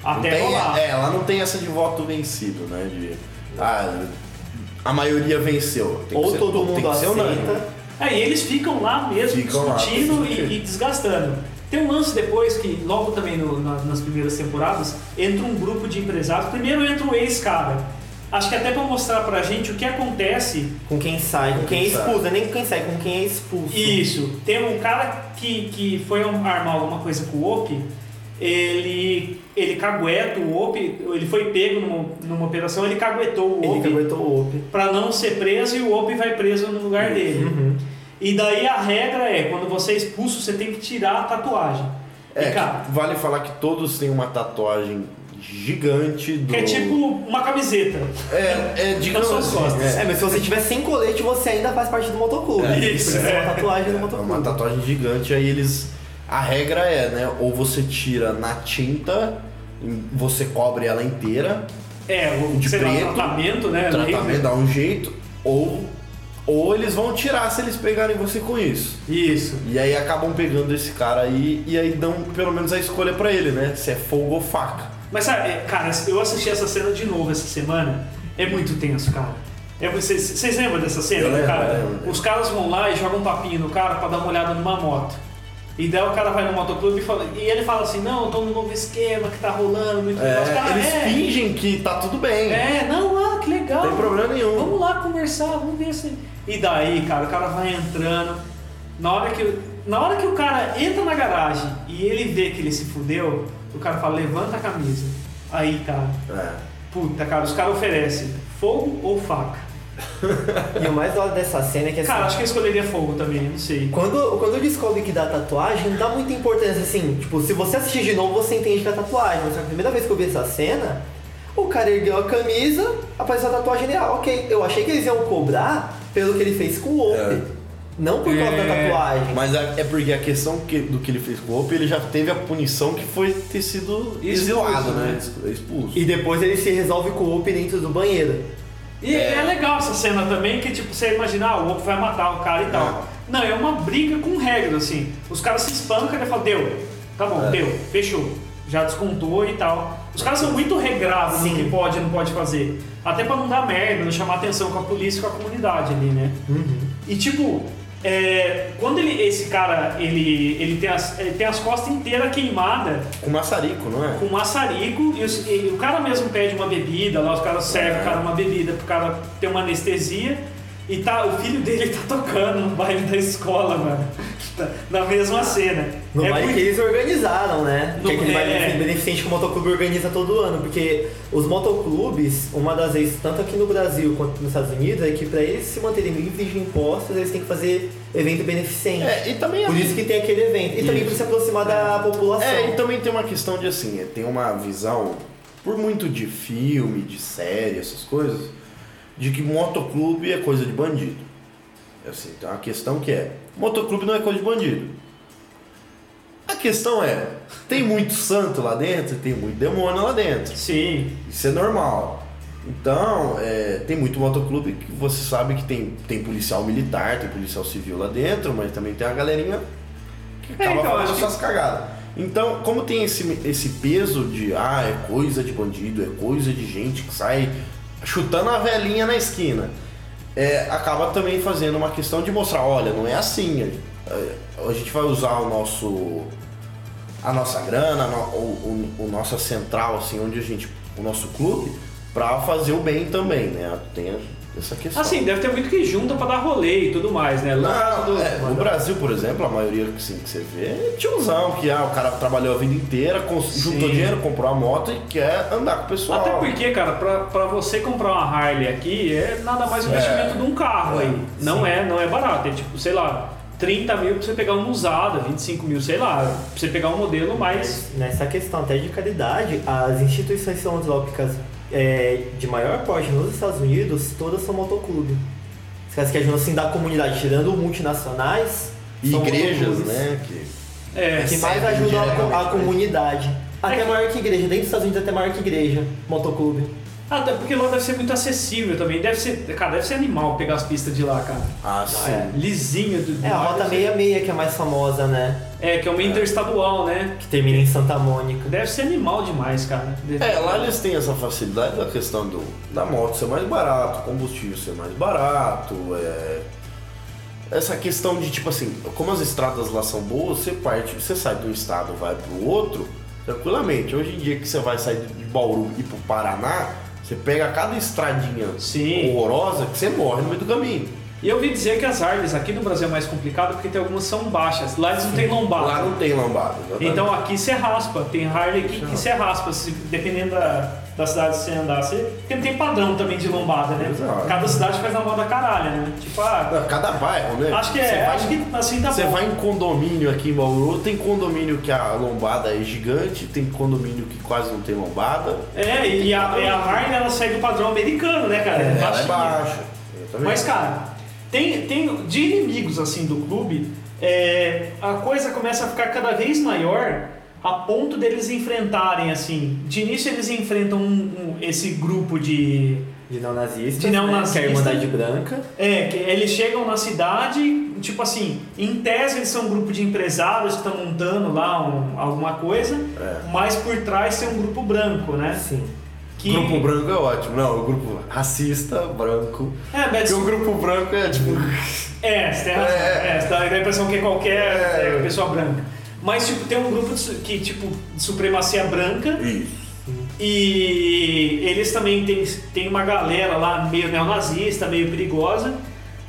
Até rolar. É, ela não tem essa de voto vencido, né? De, ah, a maioria venceu. Tem ou que ser, todo mundo tem que aceita. Ser É, e eles ficam lá mesmo, ficam discutindo lá, e, e desgastando. Tem um lance depois que, logo também no, na, nas primeiras temporadas, entra um grupo de empresários. Primeiro entra o ex-cara. Acho que até pra mostrar pra gente o que acontece... Com quem sai, com quem, quem é expulso. Sai. Nem com quem sai, com quem é expulso. Isso. Tem um cara que, que foi armar alguma coisa com o Opie. Ele, ele cagueta o Opie, ele foi pego numa, numa operação, ele caguetou o Opie, Opie para não ser preso e o Opie vai preso no lugar dele. Uhum. E daí a regra é, quando você é expulso, você tem que tirar a tatuagem. É, e, cara, vale falar que todos têm uma tatuagem gigante do... Que é tipo uma camiseta. É, é de costas. É, mas se você tiver sem colete, você ainda faz parte do motoclube. É, isso, é. Uma tatuagem do motoclube. É uma tatuagem gigante, aí eles... A regra é, né, ou você tira na tinta, você cobre ela inteira. É, o de preto, tratamento, né? Tratamento, dá um jeito, ou, ou eles vão tirar se eles pegarem você com isso. Isso. E aí acabam pegando esse cara aí, e aí dão pelo menos a escolha pra ele, né? Se é fogo ou faca. Mas sabe, cara, eu assisti essa cena de novo essa semana, é muito tenso, cara. Vocês é, lembram dessa cena, né, cara? Eu lembro. Os caras vão lá e jogam um papinho no cara pra dar uma olhada numa moto. E daí o cara vai no motoclube e, fala, e ele fala assim, não, eu tô no novo esquema que tá rolando, muito é, legal. Cara, eles é, fingem que tá tudo bem. É, não, ah, que legal. Não tem problema nenhum. Vamos lá conversar, vamos ver se... E daí, cara, o cara vai entrando. Na hora que, na hora que o cara entra na garagem e ele vê que ele se fudeu, o cara fala, levanta a camisa. Aí, cara, é. Puta, cara, os caras oferecem fogo ou faca. E o mais da hora dessa cena é que assim, cara, acho que eu escolheria fogo também, não sei. Quando, quando eu descobri que dá tatuagem, não dá muita importância assim. Tipo, se você assistir de novo, você entende que é tatuagem. Mas a primeira vez que eu vi essa cena, o cara ergueu a camisa, apareceu a tatuagem e ah, ok. Eu achei que eles iam cobrar pelo que ele fez com o Opie. É. Não por causa é... da tatuagem. Mas é porque a questão que, do que ele fez com o Opie, ele já teve a punição que foi ter sido exilado, né? né? Expulso. E depois ele se resolve com o Opie dentro do banheiro. E é. é legal essa cena também, que tipo, você imagina, ah, o Opie vai matar o cara e tal. É. Não, é uma briga com regra, assim. Os caras se espancam e falam, deu, tá bom, é. deu, fechou, já descontou e tal. Os caras são muito regrados no que pode e não pode fazer. Até pra não dar merda, não chamar atenção com a polícia e com a comunidade ali, né? Uhum. E tipo, é, quando ele, esse cara, ele, ele, tem as, ele tem as costas inteiras queimadas. Com maçarico, não é? Com maçarico, e, os, e o cara mesmo pede uma bebida, lá os caras servem é. o cara uma bebida pro cara ter uma anestesia. E tá, o filho dele tá tocando no baile da escola, mano. Tá, na mesma cena. No é baile muito... que eles organizaram, né? No... Que é aquele baile é... beneficente que o motoclube organiza todo ano. Porque os motoclubes, uma das vezes, tanto aqui no Brasil quanto nos Estados Unidos, é que pra eles se manterem livres de impostos, eles têm que fazer evento beneficente. É, e também é... Por isso que tem aquele evento. E, e também pra se aproximar é. da população. É, e também tem uma questão de assim, tem uma visão, por muito de filme, de série, essas coisas... de que motoclube é coisa de bandido. Assim, então a questão que é, motoclube não é coisa de bandido. A questão é, tem muito santo lá dentro, tem muito demônio lá dentro. Sim. Isso é normal. Então, é, tem muito motoclube que você sabe que tem, tem policial militar, tem policial civil lá dentro, mas também tem uma galerinha que acaba é, então, falando essas que... cagadas. Então, como tem esse, esse peso de, ah, é coisa de bandido, é coisa de gente que sai... chutando a velhinha na esquina, é, acaba também fazendo uma questão de mostrar, olha, não é assim, a gente vai usar o nosso, a nossa grana, o, o, o nossa central, assim, onde a gente, o nosso clube, pra fazer o bem também, né? Tem essa questão. Assim, deve ter muito que junta pra dar rolê e tudo mais, né? Não, tudo... É, no Brasil, por exemplo, a maioria assim, que você vê é tiozão, que ah, o cara trabalhou a vida inteira, cons... juntou dinheiro, comprou uma moto e quer andar com o pessoal. Até porque, cara, pra, pra você comprar uma Harley aqui é nada mais o investimento é. de um carro é. aí. Não Sim. é, não é barato, é tipo, sei lá, trinta mil pra você pegar uma usada, vinte e cinco mil, sei lá, pra você pegar um modelo mais... Nessa questão até de caridade, as instituições filantrópicas É, de maior porte nos Estados Unidos, todas são motoclube. Os caras que ajudam assim da comunidade, tirando multinacionais e igrejas, né? Que, é, que mais ajudam a, a comunidade. Até é. maior que igreja, dentro dos Estados Unidos até maior que igreja, motoclube. Ah, porque lá deve ser muito acessível também. Deve ser, cara, deve ser animal pegar as pistas de lá, cara. Ah, sim. É, lisinho. Do, do é, a rota seis seis que é mais famosa, né? É, que é uma é. interestadual, né? Que termina em Santa Mônica. Deve ser animal demais, cara. Deve é, lá eles têm essa facilidade da questão do, da moto ser mais barato, combustível ser mais barato, é... Essa questão de, tipo assim, como as estradas lá são boas, você parte, você sai de um estado e vai pro outro, tranquilamente. Hoje em dia que você vai sair de Bauru e ir pro Paraná, você pega cada estradinha Sim. horrorosa que você morre no meio do caminho. E eu ouvi dizer que as árvores aqui no Brasil é mais complicado porque tem algumas são baixas. Lá eles não tem lombada. Lá não tem lombada. Exatamente. Então aqui você raspa. Tem Harley aqui que você raspa. Se, dependendo da, da cidade que você andar. Você, porque não tem padrão também de lombada, né? Exato. Cada cidade faz lombada caralho, né? Tipo, ah, cada bairro, né? Acho que é. Vai, acho que assim tá você bom. Você vai em condomínio aqui em Bauru. Tem condomínio que a lombada é gigante. Tem condomínio que quase não tem lombada. É, e a, a Harley ela segue o padrão americano, né, cara? É, ela é baixa. Mas, cara... Tem, tem de inimigos assim do clube, é, a coisa começa a ficar cada vez maior a ponto deles enfrentarem assim. De início eles enfrentam um, um, esse grupo de de neonazistas, de neonazistas, né? Que é a Irmandade Branca. É, que eles chegam na cidade, tipo assim, em tese eles são um grupo de empresários que estão montando lá um, alguma coisa, é. mas por trás tem um grupo branco, né? Sim. Que... Grupo branco é ótimo, não, o grupo racista, branco. É, mas... Porque o grupo branco é tipo. É, você tem razão. É, você dá a impressão que é qualquer é... É, pessoa branca. Mas tipo, tem um grupo que, tipo, de supremacia branca. Isso. E eles também tem, tem uma galera lá meio neonazista, meio perigosa.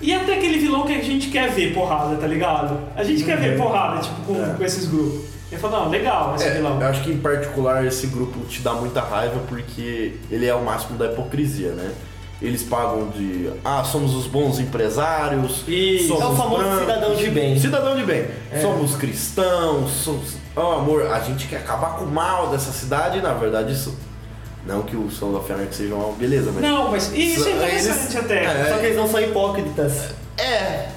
E até aquele vilão que a gente quer ver porrada, tá ligado? A gente quer uhum. ver porrada, tipo, com, é. com esses grupos. Ele falou, não, legal esse é, vilão. Eu acho que em particular esse grupo te dá muita raiva porque ele é o máximo da hipocrisia, né? Eles pagam de, ah, somos os bons empresários, Isso. somos é o famoso brancos, cidadão de bem. Cidadão de bem. É. Somos cristãos, somos, oh, amor, a gente quer acabar com o mal dessa cidade, na verdade isso... Não que o Sons of Anarchy seja uma beleza, mas... Não, mas isso é interessante eles, até, é, só que eles não são hipócritas. É,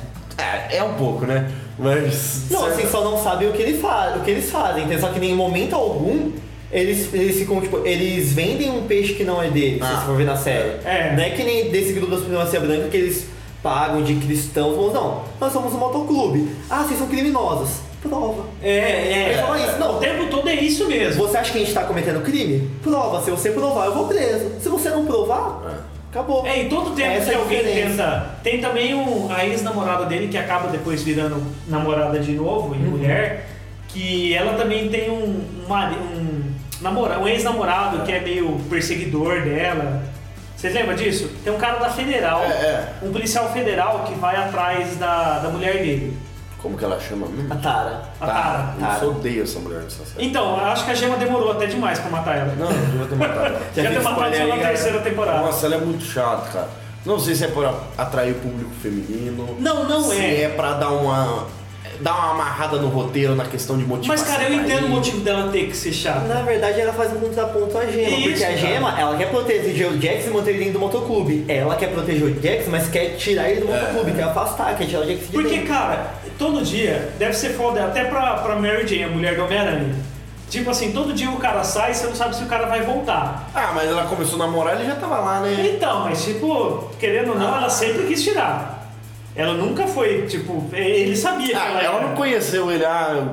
é, é um pouco, né? Mas, não, assim, só não sabem o que eles fazem, o que eles fazem, então, só que em momento algum eles, eles ficam, tipo, eles vendem um peixe que não é deles, ah, se você for ver na série. É. Não é que nem desse grupo da supremacia branca que eles pagam de cristão, falam, não, nós somos um motoclube. Ah, vocês são criminosos. Prova. É, é. Eles falam isso. Não, o tempo todo é isso mesmo. Você acha que a gente tá cometendo crime? Prova, se você provar, eu vou preso. Se você não provar... É. Acabou. É, e todo tempo Essa que alguém tenta... Tem também um, a ex-namorada dele, que acaba depois virando namorada de novo, em uhum. mulher, que ela também tem um, uma, um, namora, um ex-namorado que é meio perseguidor dela. Vocês lembram disso? Tem um cara da Federal, é, é. um policial federal que vai atrás da, da mulher dele. Como que ela chama? Hum. A Tara. A Tara. Tara. Eu odeio essa mulher nessa série. Então, acho que a Gemma demorou até demais pra matar ela. Não, não devia ter matado ela. Já ter matado ela na terceira temporada. Nossa, ela é muito chata, cara. Não sei se é pra atrair o público feminino. Não, não se é. Se é pra dar uma... Dá uma amarrada no roteiro, na questão de motivação. Mas, cara, eu entendo o motivo dela ter que ser chata. Na verdade, ela faz um contraponto à Gemma. Isso, porque a Gemma, ela quer proteger o Jax e manter ele dentro do motoclube. Ela quer proteger o Jax, mas quer tirar ele do motoclube, é. quer afastar, quer tirar o Jax de dentro. Porque, cara, todo dia deve ser foda, até pra, pra Mary Jane, a mulher do Homem-Aranha. Tipo assim, todo dia o cara sai e você não sabe se o cara vai voltar. Ah, mas ela começou a namorar e ele já tava lá, né? Então, mas tipo, querendo ou não, ela sempre quis tirar. Ela nunca foi, tipo, ele sabia ah, que ela era. Ela não conheceu ele, ah,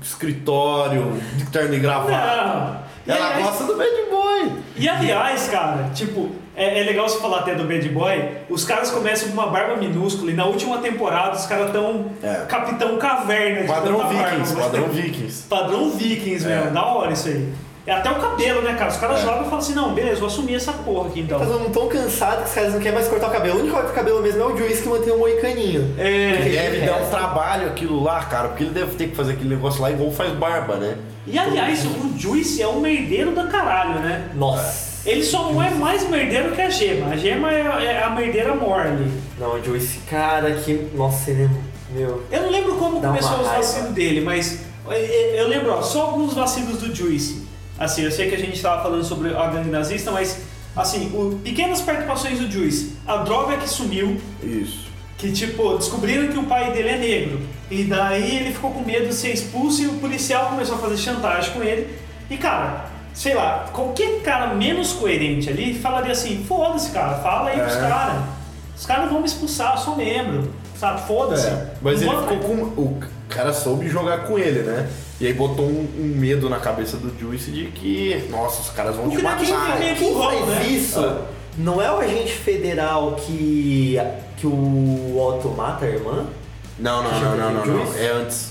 escritório, terno e gravata. Não. Ela aliás, gosta do Bad Boy. E aliás, cara, tipo, é, é legal você falar até do Bad Boy, os caras começam com uma barba minúscula e na última temporada os caras tão é. Capitão Caverna. Padrão Vikings, barba, padrão tem... Vikings. Padrão Vikings, velho, é. Da hora isso aí. É até o cabelo, né, cara? Os caras é. jogam e falam assim, não, beleza, vou assumir essa porra aqui, então. Mas eu não tô cansado que os caras não querem mais cortar o cabelo. O único que corta o cabelo mesmo é o Juice, que mantém o moicaninho. É, ele deve é. dar um trabalho aquilo lá, cara, porque ele deve ter que fazer aquele negócio lá igual faz barba, né? E, aliás, o Juice é um merdeiro da caralho, né? Nossa. Ele só não é mais merdeiro que a Gemma. A Gemma é a merdeira morne. Não, o Juice, cara, que... Nossa, ele... Meu... Eu não lembro como começou os vacilos dele, mas... Eu lembro, ó, só alguns vacilos do Juice. Assim, eu sei que a gente estava falando sobre a gangue nazista, mas, assim, o, pequenas participações do Juice. A droga que sumiu. Isso. Que, tipo, descobriram que o pai dele é negro. E daí ele ficou com medo de ser expulso e o policial começou a fazer chantagem com ele. E, cara, sei lá, qualquer cara menos coerente ali falaria assim, foda-se, cara, fala aí pros é. caras. Os caras não vão me expulsar, eu sou membro. Sabe, foda-se. É. Mas não ele ficou com... O cara soube jogar com ele, né? E aí botou um, um medo na cabeça do Juice de que, nossa, os caras vão o te matar. Quem que faz né? isso? Ah. Não é o agente federal que, que o Otto mata a irmã? Não, não, não, não, não, não, é antes.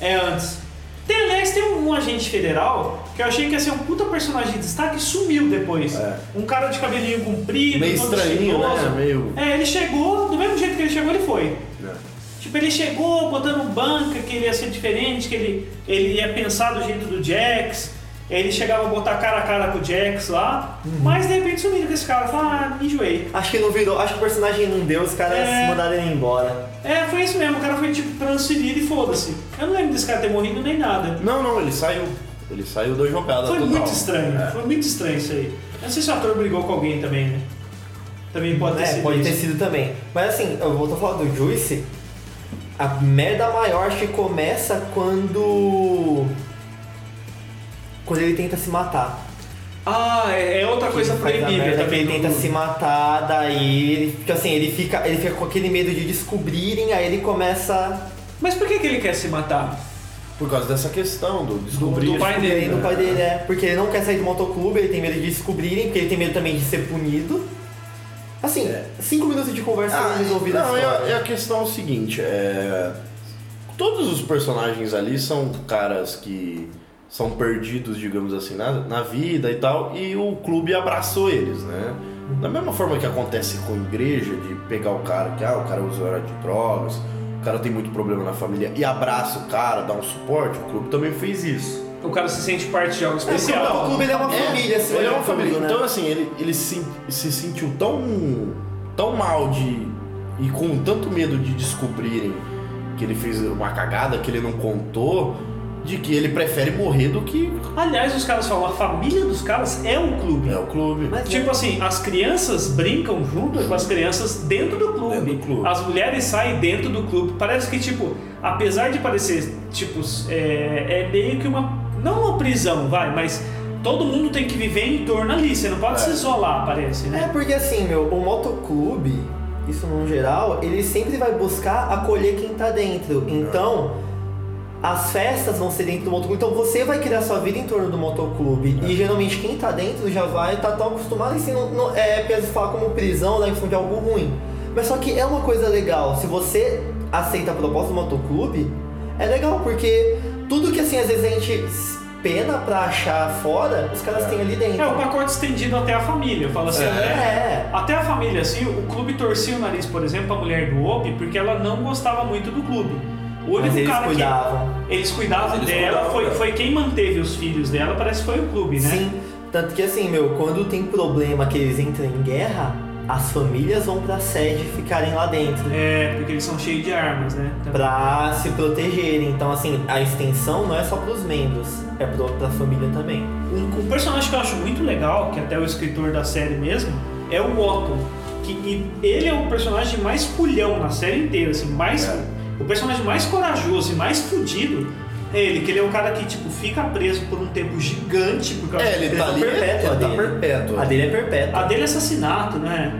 É antes. Tem, aliás, tem um, um agente federal que eu achei que ia ser um puta personagem de destaque e sumiu depois. É. Um cara de cabelinho comprido, meio todo estranho, né? Meio... É, ele chegou, do mesmo jeito que ele chegou, ele foi. É. Tipo, ele chegou botando banca, que ele ia ser diferente, que ele, ele ia pensar do jeito do Jax, ele chegava a botar cara a cara com o Jax lá, uhum. mas de repente sumiram com esse cara, falou, ah, enjoei. Acho que não virou, acho que o personagem não deu, os caras é... mandaram ele embora. É, foi isso mesmo, o cara foi tipo transferido e foda-se. Eu não lembro desse cara ter morrido nem nada. Não, não, ele saiu, ele saiu da jogada total. Foi muito estranho, é. foi muito estranho isso aí. Eu não sei se o ator brigou com alguém também, né? Também pode ter sido. É, pode ter sido também. Mas assim, eu volto a falar do Juice. A merda maior acho que começa quando... Quando ele tenta se matar. Ah, é outra que coisa proibida também. Ele tenta se matar, daí ele fica assim, ele fica, ele fica com aquele medo de descobrirem, aí ele começa... Mas por que, que ele quer se matar? Por causa dessa questão do descobrir. Do pai dele. Do pai dele, é. Porque ele não quer sair do motoclube, ele tem medo de descobrirem, porque ele tem medo também de ser punido. Assim, é. cinco minutos de conversa ah, resolvida. Não, é, é a questão é o seguinte, é, todos os personagens ali são caras que são perdidos, digamos assim, na, na vida e tal, e o clube abraçou eles, né? Da mesma forma que acontece com a igreja, de pegar o cara que, ah, o cara é usuário de drogas, o cara tem muito problema na família, e abraça o cara, dá um suporte, o clube também fez isso. O cara se sente parte de algo especial. É, o clube ele é uma é, família, assim. Ele é uma família. Tudo, né? Então, assim, ele, ele se, se sentiu tão, tão mal de e com tanto medo de descobrirem que ele fez uma cagada, que ele não contou, de que ele prefere morrer do que... Aliás, os caras falam, a família dos caras é o clube. É o clube. Mas tipo é. assim, as crianças brincam junto com as crianças dentro do clube. Dentro do clube. As mulheres saem dentro do clube. Parece que, tipo, apesar de parecer, tipo, é, é meio que uma... Não uma prisão, vai, mas todo mundo tem que viver em torno ali, você não pode é. se isolar, parece, né? É, porque assim, meu, o motoclube, isso no geral, ele sempre vai buscar acolher quem tá dentro. Então, é. as festas vão ser dentro do motoclube, então você vai criar sua vida em torno do motoclube. É. E geralmente quem tá dentro já vai estar tá tão acostumado, assim, não, não, é preciso falar como prisão, na função de algo ruim. Mas só que é uma coisa legal, se você aceita a proposta do motoclube, é legal, porque... Tudo que, assim, às vezes a gente pena pra achar fora, os caras têm ali dentro. É, o pacote estendido até a família. Fala assim, é. Né? Até a família, assim, o clube torcia o nariz, por exemplo, a mulher do Opie, porque ela não gostava muito do clube. O único eles cara cuidavam. Que eles cuidavam eles dela, cuidavam, foi, foi quem manteve os filhos dela, parece que foi o clube, né? Sim, tanto que assim, meu, quando tem problema que eles entram em guerra, as famílias vão pra sede ficarem lá dentro. É, porque eles são cheios de armas, né? Também. Pra se protegerem. Então, assim, a extensão não é só pros membros, é pro, pra família também. Um personagem que eu acho muito legal, que até o escritor da série mesmo, é o Otto. Que, e ele é o personagem mais pulhão na série inteira, assim, mais... É. O personagem mais corajoso e mais fudido é ele, que ele é um cara que, tipo, fica preso por um tempo gigante, porque é, ele tá perpétua. Ele tá perpétua. A dele é perpétua. A dele é assassinato, né?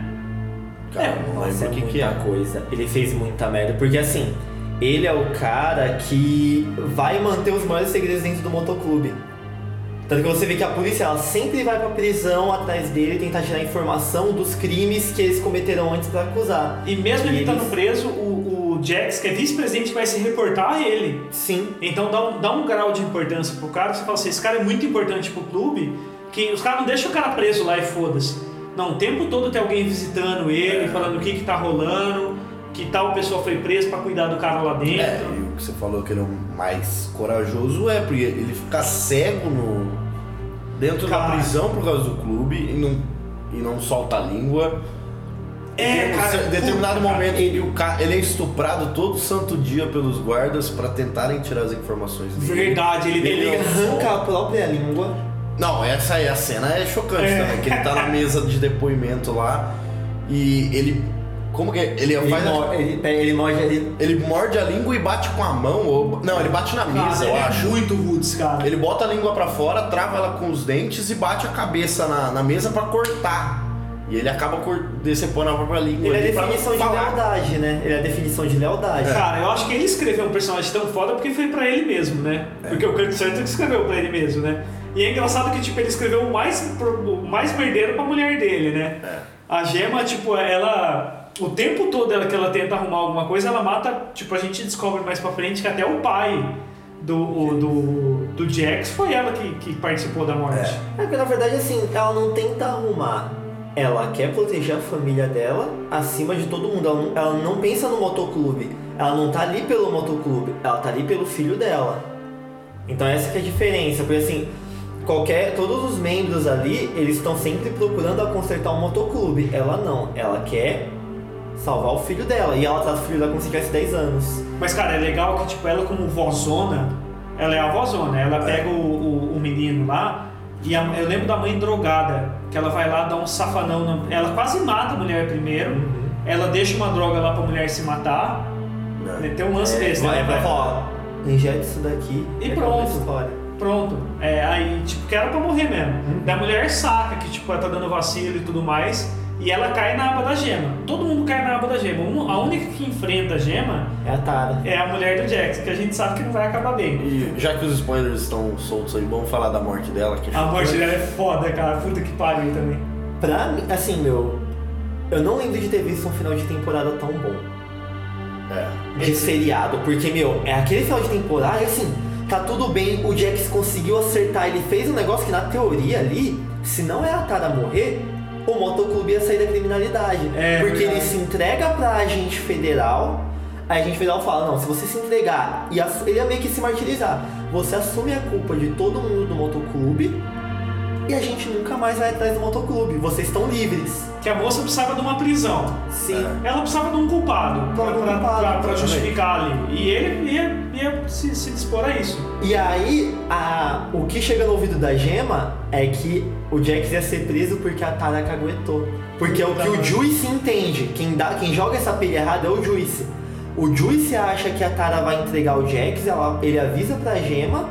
Cara, é, mas é muita que é? coisa. Ele fez muita merda, porque assim, ele é o cara que vai manter os maiores segredos dentro do motoclube. Tanto que você vê que a polícia, ela sempre vai pra prisão atrás dele, tentar tirar informação dos crimes que eles cometeram antes pra acusar. E mesmo ele estando preso, o, o o Jax, que é vice-presidente, vai se reportar a ele. Sim. Então dá um, dá um grau de importância pro cara. Você fala assim, esse cara é muito importante pro clube, que os caras não deixam o cara preso lá e foda-se. Não, o tempo todo tem alguém visitando ele, é. falando o que que tá rolando, que tal pessoa foi presa pra cuidar do cara lá dentro. É, e o que você falou que ele é o mais corajoso é, porque ele fica cego no... dentro cara. da prisão por causa do clube e não, e não solta a língua. É, cara, em determinado puta, momento, cara. Ele, ele é estuprado todo santo dia pelos guardas pra tentarem tirar as informações dele. Verdade, ele, ele, ele arranca a própria língua. Não, essa é a cena, é chocante é. também, que ele tá na mesa de depoimento lá e ele... Como que é? Ele, ele, faz morde, a... ele, ele, morde, ele... ele morde a língua e bate com a mão, ou... não, ele bate na mesa, cara, eu acho. É muito roots, cara. Ele bota a língua pra fora, trava ela com os dentes e bate a cabeça na, na mesa pra cortar. E ele acaba decepando a própria língua. Ele é a definição de lealdade, né? Ele é a definição de lealdade. É. Cara, eu acho que ele escreveu um personagem tão foda porque foi pra ele mesmo, né? É. Porque o Kurt Sutter escreveu pra ele mesmo, né? E é engraçado que, tipo, ele escreveu o mais, o mais merdeiro pra mulher dele, né? É. A Gemma, tipo, ela... O tempo todo ela, que ela tenta arrumar alguma coisa, ela mata... Tipo, a gente descobre mais pra frente que até o pai... Do, o, do, do Jax foi ela que, que participou da morte. É. é, porque na verdade, assim, ela não tenta arrumar... Ela quer proteger a família dela acima de todo mundo. Ela não, ela não pensa no motoclube. Ela não tá ali pelo motoclube. Ela tá ali pelo filho dela. Então essa que é a diferença. Porque assim, qualquer, todos os membros ali, eles estão sempre procurando consertar o motoclube. Ela não. Ela quer salvar o filho dela. E ela trata o filho dela como se tivesse dez anos. Mas cara, é legal que tipo, ela como vozona, ela é a vozona. Ela pega o, o, o menino lá. E a, eu lembro da mãe drogada, que ela vai lá dar um safanão, no, ela quase mata a mulher primeiro, uhum. Ela deixa uma droga lá pra mulher se matar, né, tem um lance é, desse, vai, né? Vai falar, injeta isso daqui e é pronto, pronto, é, aí tipo, que era pra morrer mesmo, uhum. Daí a mulher saca que tipo, ela tá dando vacilo e tudo mais, e ela cai na aba da Gemma, todo mundo cai na aba da Gemma, um, a única que enfrenta a Gemma é a Tara, é a mulher do Jax, que a gente sabe que não vai acabar bem. E já que os spoilers estão soltos aí, vamos falar da morte dela. Que a morte dela é foda, cara, puta que pariu também. Pra mim, assim, meu, eu não lembro de ter visto um final de temporada tão bom, é. de seriado, porque, meu, é aquele final de temporada, assim, tá tudo bem, o Jax conseguiu acertar, ele fez um negócio que na teoria ali, se não é a Tara morrer, o motoclube ia sair da criminalidade. É, porque verdade. Ele se entrega pra agente federal, a agente federal fala, não, se você se entregar, e ele ia meio que se martirizar. Você assume a culpa de todo mundo do motoclube e a gente nunca mais vai atrás do motoclube. Vocês estão livres. Que a moça precisava de uma prisão. Sim. É. Ela precisava de um culpado pra, pra, culpado, pra, pra justificar ali. E ele ia, ia se, se dispor a isso. E aí, a, o que chega no ouvido da Gemma é que o Jax ia ser preso porque a Tara caguetou. Porque é o que o Juice entende. Quem, dá, quem joga essa pilha errada é o Juice. O Juice acha que a Tara vai entregar o Jax, ela, ele avisa pra Gemma.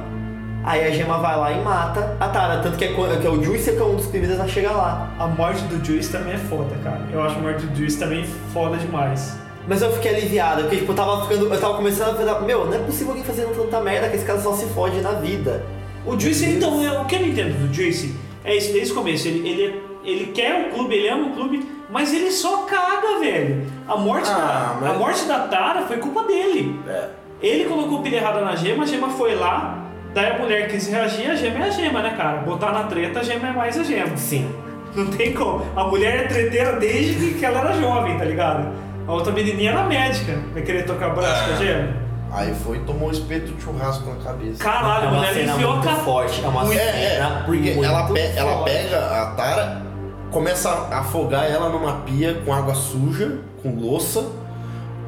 Aí a Gemma vai lá e mata a Tara, tanto que, é, que é o Juice que é um dos primeiros a chegar lá. A morte do Juice também é foda, cara. Eu acho a morte do Juice também foda demais. Mas eu fiquei aliviado, porque tipo, eu tava ficando. Eu tava começando a pensar, meu, não é possível alguém fazendo tanta merda que esse cara só se fode na vida. O Juice, então, é, o que eu não entendo do Juice é isso desde o começo, ele, ele, ele quer o clube, ele ama o clube, mas ele só caga, velho. A morte, ah, da, mas... a morte da Tara foi culpa dele. É. Ele colocou pilha errada na Gemma, a Gemma foi lá. Daí a mulher quis reagir, a gema é a gema, né, cara? Botar na treta, a gema é mais a gema. Sim. Não tem como. A mulher é treteira desde que ela era jovem, tá ligado? A outra menininha era médica. Vai querer tocar braço com a gema? Aí foi e tomou um espeto de churrasco na cabeça. Caralho, é uma a mulher enfiou muito a... forte. É uma cena é, é, porque muito ela, pe- forte. Ela pega a Tara, começa a afogar ela numa pia com água suja, com louça.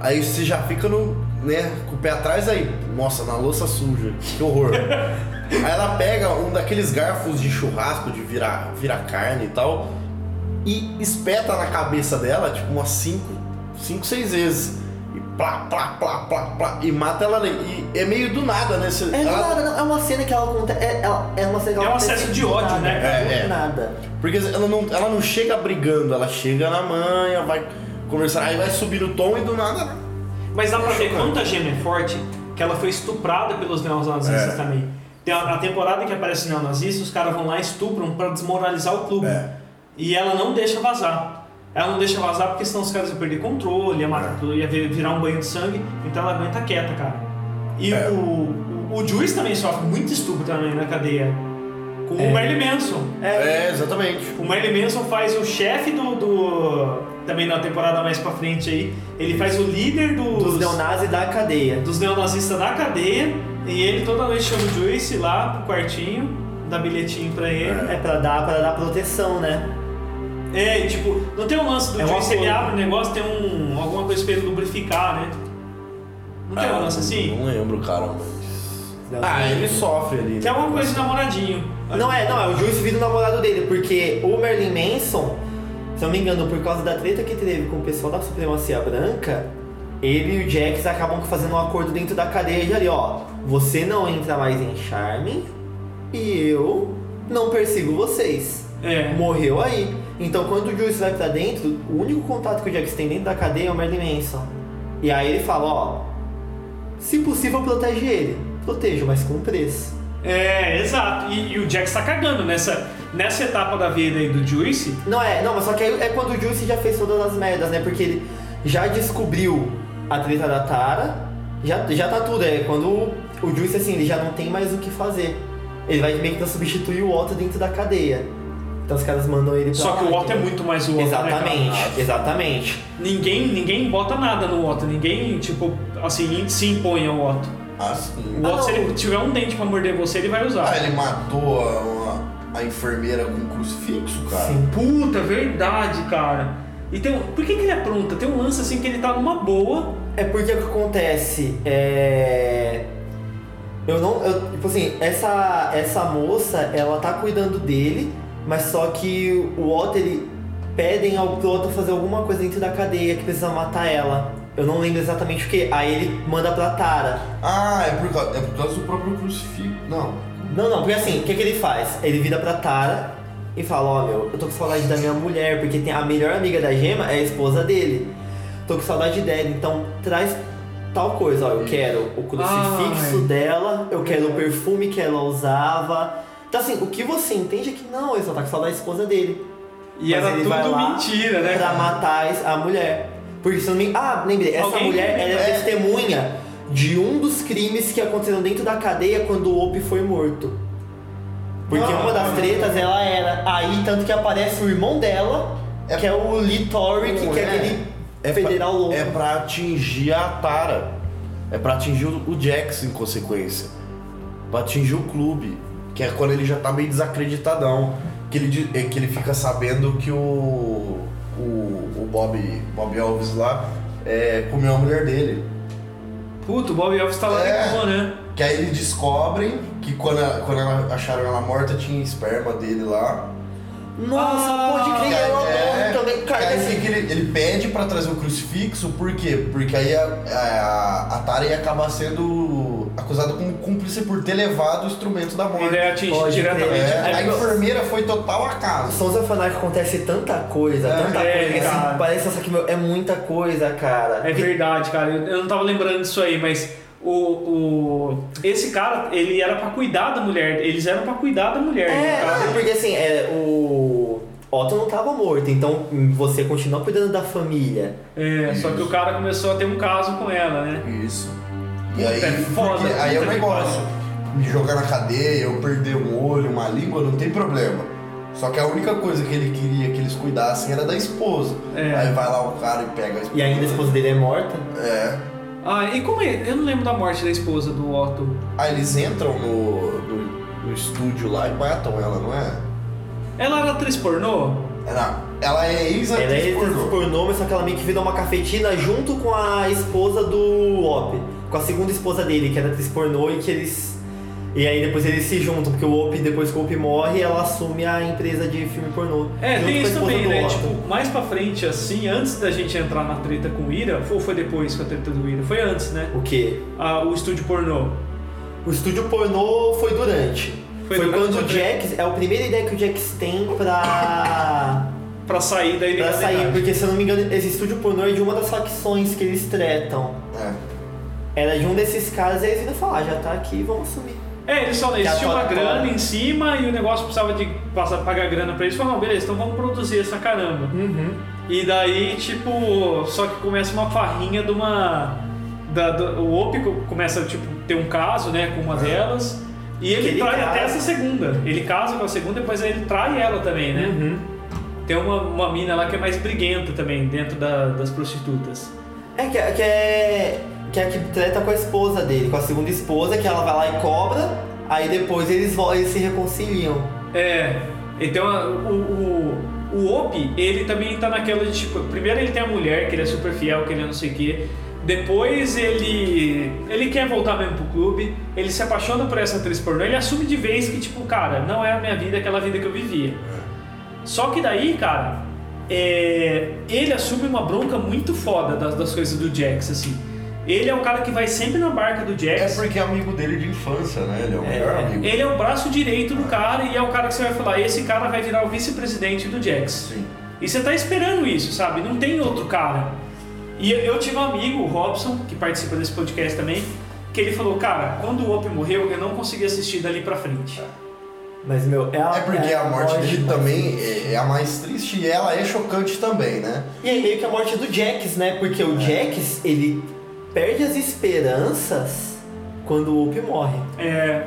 Aí você já fica no... né, com o pé atrás aí, nossa, na louça suja, que horror. Aí ela pega um daqueles garfos de churrasco, de virar, virar carne e tal, e espeta na cabeça dela, tipo, umas cinco, seis vezes. E plá, plá, plá, plá, plá, e mata ela. E é meio do nada, né? Você, é do ela... nada, é uma cena que ela conta. É, ela, é uma cena que ela É um acesso de ódio, nada, né? É, é. Nada. Porque ela não, ela não chega brigando, ela chega na manha, vai conversar, aí vai subir o tom e do nada. Mas dá pra ver quanto a gema é forte que ela foi estuprada pelos neonazistas é. também. Tem a, a temporada que aparece neonazistas, os caras vão lá e estupram pra desmoralizar o clube. É. E ela não deixa vazar. Ela não deixa vazar porque senão os caras iam perder controle, ia, matar, é. ia virar um banho de sangue. Então ela aguenta quieta, cara. E é. o, o, o Juice também sofre muito estupro também na cadeia. Com é. o Merle Manson. É, é, exatamente. O Merle Manson faz o chefe do... do... também na temporada mais pra frente aí, ele faz o líder dos... Dos neonazis da cadeia. Dos neonazistas da cadeia, e ele toda noite chama o Juice lá pro quartinho, dá bilhetinho pra ele. É, é pra, dar, pra dar proteção, né? É, e, tipo, não tem um lance do é Juice, ele abre o negócio, tem um, alguma coisa pra ele lubrificar, né? Não tem ah, um lance assim? Não lembro, cara, mas... Ah, ele sofre ali. Tem alguma coisa de namoradinho. Não é, não, é o Juice vira o namorado dele, porque o Merle Manson... Se não me engano, por causa da treta que teve com o pessoal da Supremacia Branca, ele e o Jax acabam fazendo um acordo dentro da cadeia de ali, ó. Você não entra mais em Charming e eu não persigo vocês. É. Morreu aí. Então quando o Juice vai pra dentro, o único contato que o Jax tem dentro da cadeia é o Merle Manson. E aí ele fala, ó, se possível protege ele. Protejo, mas com preço. É, exato. E, e o Jax tá cagando nessa... Nessa etapa da vida aí do Juice... Não é, não, mas só que aí é quando o Juice já fez todas as merdas, né? Porque ele já descobriu a treta da Tara, já, já tá tudo, é quando o, o Juice, assim, ele já não tem mais o que fazer. Ele vai meio que substituir o Otto dentro da cadeia. Então os caras mandam ele pra Só lá, que o Otto né? é muito mais o Otto, Exatamente, né, exatamente. Ninguém, ninguém bota nada no Otto, ninguém, tipo, assim, se impõe ao Otto. Ah, sim. O Otto, ah, se ele tiver um dente pra morder você, ele vai usar. Ah, ele matou a... A enfermeira com um crucifixo, cara. Sim. Puta, verdade, cara. E tem um... Por que, que ele apronta? Tem um lance assim que ele tá numa boa. É porque o que acontece é. Eu não. Eu, tipo assim, essa, essa moça, ela tá cuidando dele, mas só que o Otto, ele pedem ao Otto fazer alguma coisa dentro da cadeia que precisa matar ela. Eu não lembro exatamente o que. Aí ele manda pra Tara. Ah, é por causa, é por causa do próprio crucifixo. Não. Não, não, porque assim, o que, que ele faz? Ele vira pra Tara e fala, ó, oh, meu, eu tô com saudade da minha mulher, porque tem a melhor amiga da Gemma é a esposa dele. Tô com saudade dela, então traz tal coisa, ó, eu quero o crucifixo Ai. dela, eu quero o perfume que ela usava. Então assim, o que você entende é que não, ele só tá com saudade da esposa dele. E mas era ele tudo vai lá mentira, né? Pra matar a mulher. Porque se não me... Ah, lembrei, essa Alguém mulher, ela é testemunha de um dos crimes que aconteceram dentro da cadeia quando o Opie foi morto. Porque ah, uma das tretas, ela era... Aí, tanto que aparece o irmão dela, é que é o Lee Torrick, que é, é aquele é federal pra, louco. É pra atingir a Tara. É pra atingir o, o Jax, em consequência. Pra atingir o clube, que é quando ele já tá meio desacreditadão. Que ele, é, que ele fica sabendo que o... O, o Bob, Bob Elvis lá é, comeu a mulher dele. Puto, o Bob Elvis tá lá é, com né? Que aí eles descobrem que quando, ela, quando ela acharam ela morta, tinha esperma dele lá. Nossa, ah, pode crer, ela é, morre também, cara. Assim, que ele, ele pede pra trazer o crucifixo, por quê? Porque aí a, a, a Tara ia acabar sendo acusada como cúmplice por ter levado o instrumento da morte. Ele é atingido diretamente. É, é, a enfermeira foi total acaso. Sons of Anarchy acontece tanta coisa, é, tanta é, coisa. Assim, parece assim, meu, é muita coisa, cara. É verdade, cara. Eu, eu não tava lembrando disso aí, mas... O, o, esse cara, ele era pra cuidar da mulher, eles eram pra cuidar da mulher. É, cara. Porque assim, é, o Otto não tava morto, então você continua cuidando da família. É, isso. Só que o cara começou a ter um caso com ela, né? Isso. E aí, é foda, aí é um negócio. me jogar na cadeia, eu perder um olho, uma língua, não tem problema. Só que a única coisa que ele queria que eles cuidassem era da esposa. É. Aí vai lá o cara e pega a esposa. E ainda a esposa dele é morta? É. Ah, e como é? Eu não lembro da morte da esposa do Otto. Ah, eles entram no, no, no estúdio lá e matam ela, não é? Ela era atriz pornô? Era. Ela é ex-atriz ela é ex-atriz pornô. pornô, mas só que ela meio que vira uma cafetina junto com a esposa do Opie. Com a segunda esposa dele, que era atriz pornô, e que eles... E aí depois eles se juntam, porque o Opie, depois que o Opie morre, ela assume a empresa de filme pornô. É, tem isso também, né? Otto. Tipo, mais pra frente, assim, antes da gente entrar na treta com o Ira, ou foi depois com a treta do Ira? Foi antes, né? O quê? Ah, o estúdio pornô. O estúdio pornô foi durante. Foi, foi durante quando o Jax... É a primeira ideia que o Jax tem pra... Pra sair da ilegalidade. Pra sair, porque se eu não me engano, esse estúdio pornô é de uma das facções que eles tretam. É. Era de um desses caras e eles viram falar, ah, já tá aqui, vamos assumir. É, eles só eles tinham uma grana fora. Em cima e o negócio precisava de passar, pagar grana pra eles. Falaram, não, beleza, então vamos produzir essa caramba. Uhum. E daí, tipo, só que começa uma farrinha de uma... Da, do, o Opie começa, tipo, ter um caso, né, com uma é. delas. E ele, ele trai, trai até essa segunda. Ele casa com a segunda e depois aí ele trai ela também, né? Uhum. Tem uma, uma mina lá que é mais briguenta também, dentro da, das prostitutas. É, que, que é... Que é a que treta com a esposa dele, com a segunda esposa, que ela vai lá e cobra, aí depois eles, eles se reconciliam. É, então o, o, o Opie, ele também tá naquela de tipo... Primeiro ele tem a mulher, que ele é super fiel, que ele é não sei o quê. Depois ele... Ele quer voltar mesmo pro clube, ele se apaixona por essa atriz pornô, ele assume de vez que tipo, cara, não é a minha vida, é aquela vida que eu vivia. Só que daí, cara, é... ele assume uma bronca muito foda das, das coisas do Jax, assim. Ele é o cara que vai sempre na barca do Jax. É porque é amigo dele de infância, né? Ele é o é, melhor amigo. Ele é o braço direito do cara e é o cara que você vai falar, esse cara vai virar o vice-presidente do Jax. Sim. E você tá esperando isso, sabe? Não tem outro cara. E eu tive um amigo, o Robson, que participa desse podcast também, que ele falou, cara, quando o Opie morreu, eu não consegui assistir dali pra frente. Mas, meu, ela é porque a morte, morte dele também é a mais triste e ela é chocante também, né? E aí meio que a morte do Jax, né? Porque o é. Jax, ele perde as esperanças quando o Opie morre. É.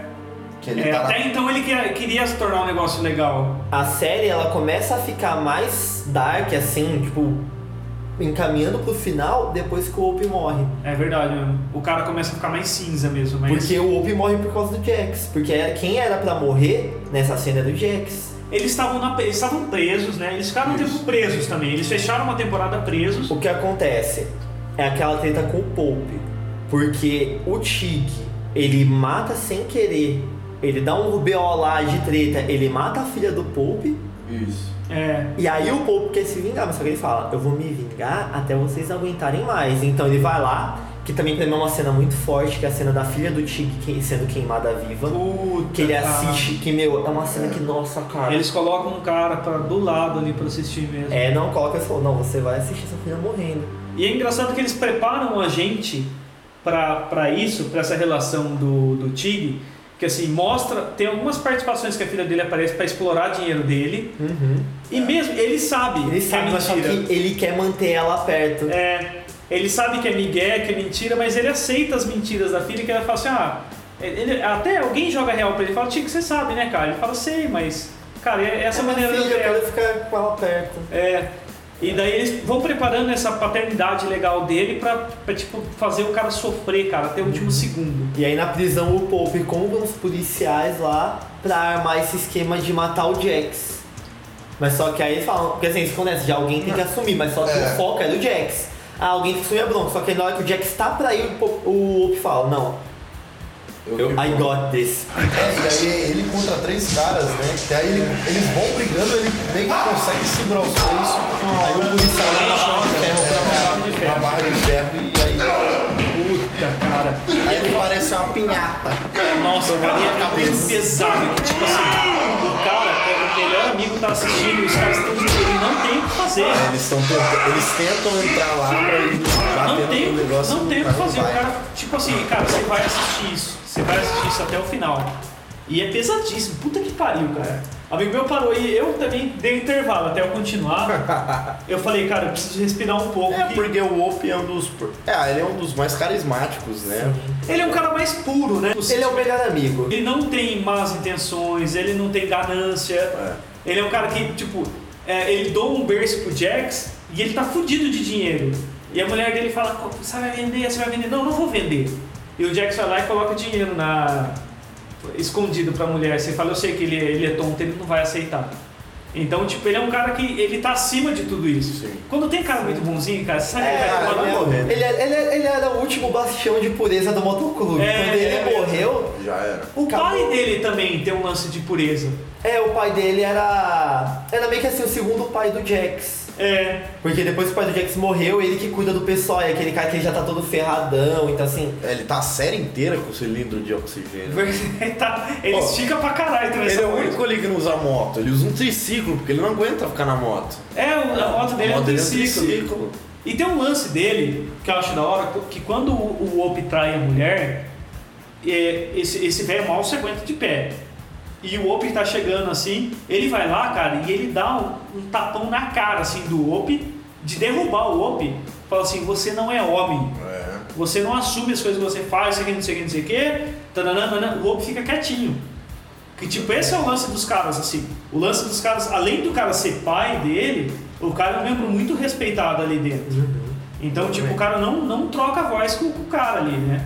Que ele é tá até na... então ele queria, queria se tornar um negócio legal. A série, ela começa a ficar mais dark, assim, tipo, encaminhando pro final depois que o Opie morre. É verdade, mano. O cara começa a ficar mais cinza mesmo. Mas... Porque o Opie morre por causa do Jax. Porque quem era pra morrer nessa cena do Jax. Eles estavam na... eles estavam presos, né? Eles ficaram um tempo presos também. Eles fecharam uma temporada presos. O que acontece é aquela treta com o Pope. Porque o Tig, ele mata sem querer. Ele dá um B O lá de treta. Ele mata a filha do Pope. Isso. É. E aí o Pope quer se vingar, mas só que ele fala, eu vou me vingar até vocês aguentarem mais. Então ele vai lá, que também tem uma cena muito forte, que é a cena da filha do Tig sendo queimada viva. Puta, que ele assiste, cara. Que meu, é uma cena que, nossa, cara. Eles colocam um cara pra, do lado ali pra assistir mesmo. É, não coloca e fala, não, você vai assistir sua filha morrendo. E é engraçado que eles preparam a gente pra, pra isso, pra essa relação do, do Tig. Que assim, mostra, tem algumas participações que a filha dele aparece pra explorar dinheiro dele. Uhum. E mesmo, ele sabe, ele sabe que é mentira. Só que ele quer manter ela perto. É, ele sabe que é migué, que é mentira, mas ele aceita as mentiras da filha, que ela fala assim, ah, ele, até alguém joga real pra ele, fala, Tico, você sabe, né, cara? Ele fala, sei, mas, cara, essa é maneira... Filha, eu quero ficar com ela perto. É. E daí eles vão preparando essa paternidade legal dele pra, pra tipo, fazer o cara sofrer, cara, até o último segundo. E aí na prisão o Pope compra uns policiais lá pra armar esse esquema de matar o Jax. Mas só que aí eles falam, porque assim, eles conhecem, já alguém tem que assumir, mas só que é. o foco é do Jax. Ah, alguém tem que assumir a bronca, só que na hora que o Jax tá pra ir, o Pope fala, não. Eu, I got this. É, e aí ele contra três caras, né? E aí ele, eles vão brigando, ele meio que consegue segurar os três. Aí o policial leva de ferro pra barra de ferro. E aí, puta, cara. Aí ele parece uma pinhata. Nossa, cara, e a cabeça pesada. Que tipo assim, o cara, o melhor amigo tá assistindo, os caras estão dizendo, não tem o que fazer. É, eles, eles tentam entrar lá pra ir bater no negócio. Não tem o que fazer, o cara, tipo assim, cara, você vai assistir isso. Você vai assistir isso até o final. E é pesadíssimo, puta que pariu, cara. Amigo meu parou e eu também dei um intervalo até eu continuar. Eu falei, cara, eu preciso respirar um pouco. É, que... porque o Opie é um dos... É, ele é um dos mais carismáticos, né? Sim. Ele é um cara mais puro, né? Ele é o melhor amigo. Ele não tem más intenções, ele não tem ganância. É. Ele é um cara que, tipo, é, ele doa um berço pro Jax e ele tá fudido de dinheiro. E a mulher dele fala, você vai vender, você vai vender. Não, não vou vender. E o Jax vai lá e coloca dinheiro na... escondido pra mulher, você fala, eu sei que ele, ele é tonto, ele não vai aceitar. Então, tipo, ele é um cara que ele tá acima de tudo isso. Sim. Quando tem cara muito bonzinho, cara, você sabe que é, ele vai acabar na morrer. Ele, ele, ele era o último bastião de pureza do motoclube. É, Quando ele é, morreu, já era. O acabou. Pai dele também tem um lance de pureza. É, o pai dele era... Era meio que assim, o segundo pai do Jax. É. Porque depois que o pai do Jax morreu, ele que cuida do pessoal. É aquele cara que já tá todo ferradão, então assim... É, ele tá a série inteira com o cilindro de oxigênio. ele tá, ele oh, estica pra caralho. Então, ele é o único ali que não usa moto. Ele usa um triciclo, porque ele não aguenta ficar na moto. É, a moto dele é um triciclo. triciclo. E tem um lance dele, que eu acho da hora, que quando o, o Opie trai a mulher, é, esse velho mal se aguenta de pé. E o Opie tá chegando assim, ele vai lá, cara, e ele dá um, um tapão na cara, assim, do Opie, de derrubar o Opie. Fala assim, você não é homem, é. Você não assume as coisas que você faz, não sei o que, não sei o que, não sei o que, tananana, o Opie fica quietinho. Que tipo, esse é o lance dos caras, assim, o lance dos caras, além do cara ser pai dele, o cara é um membro muito respeitado ali dentro. Então, tipo, o cara não, não troca a voz com, com o cara ali, né?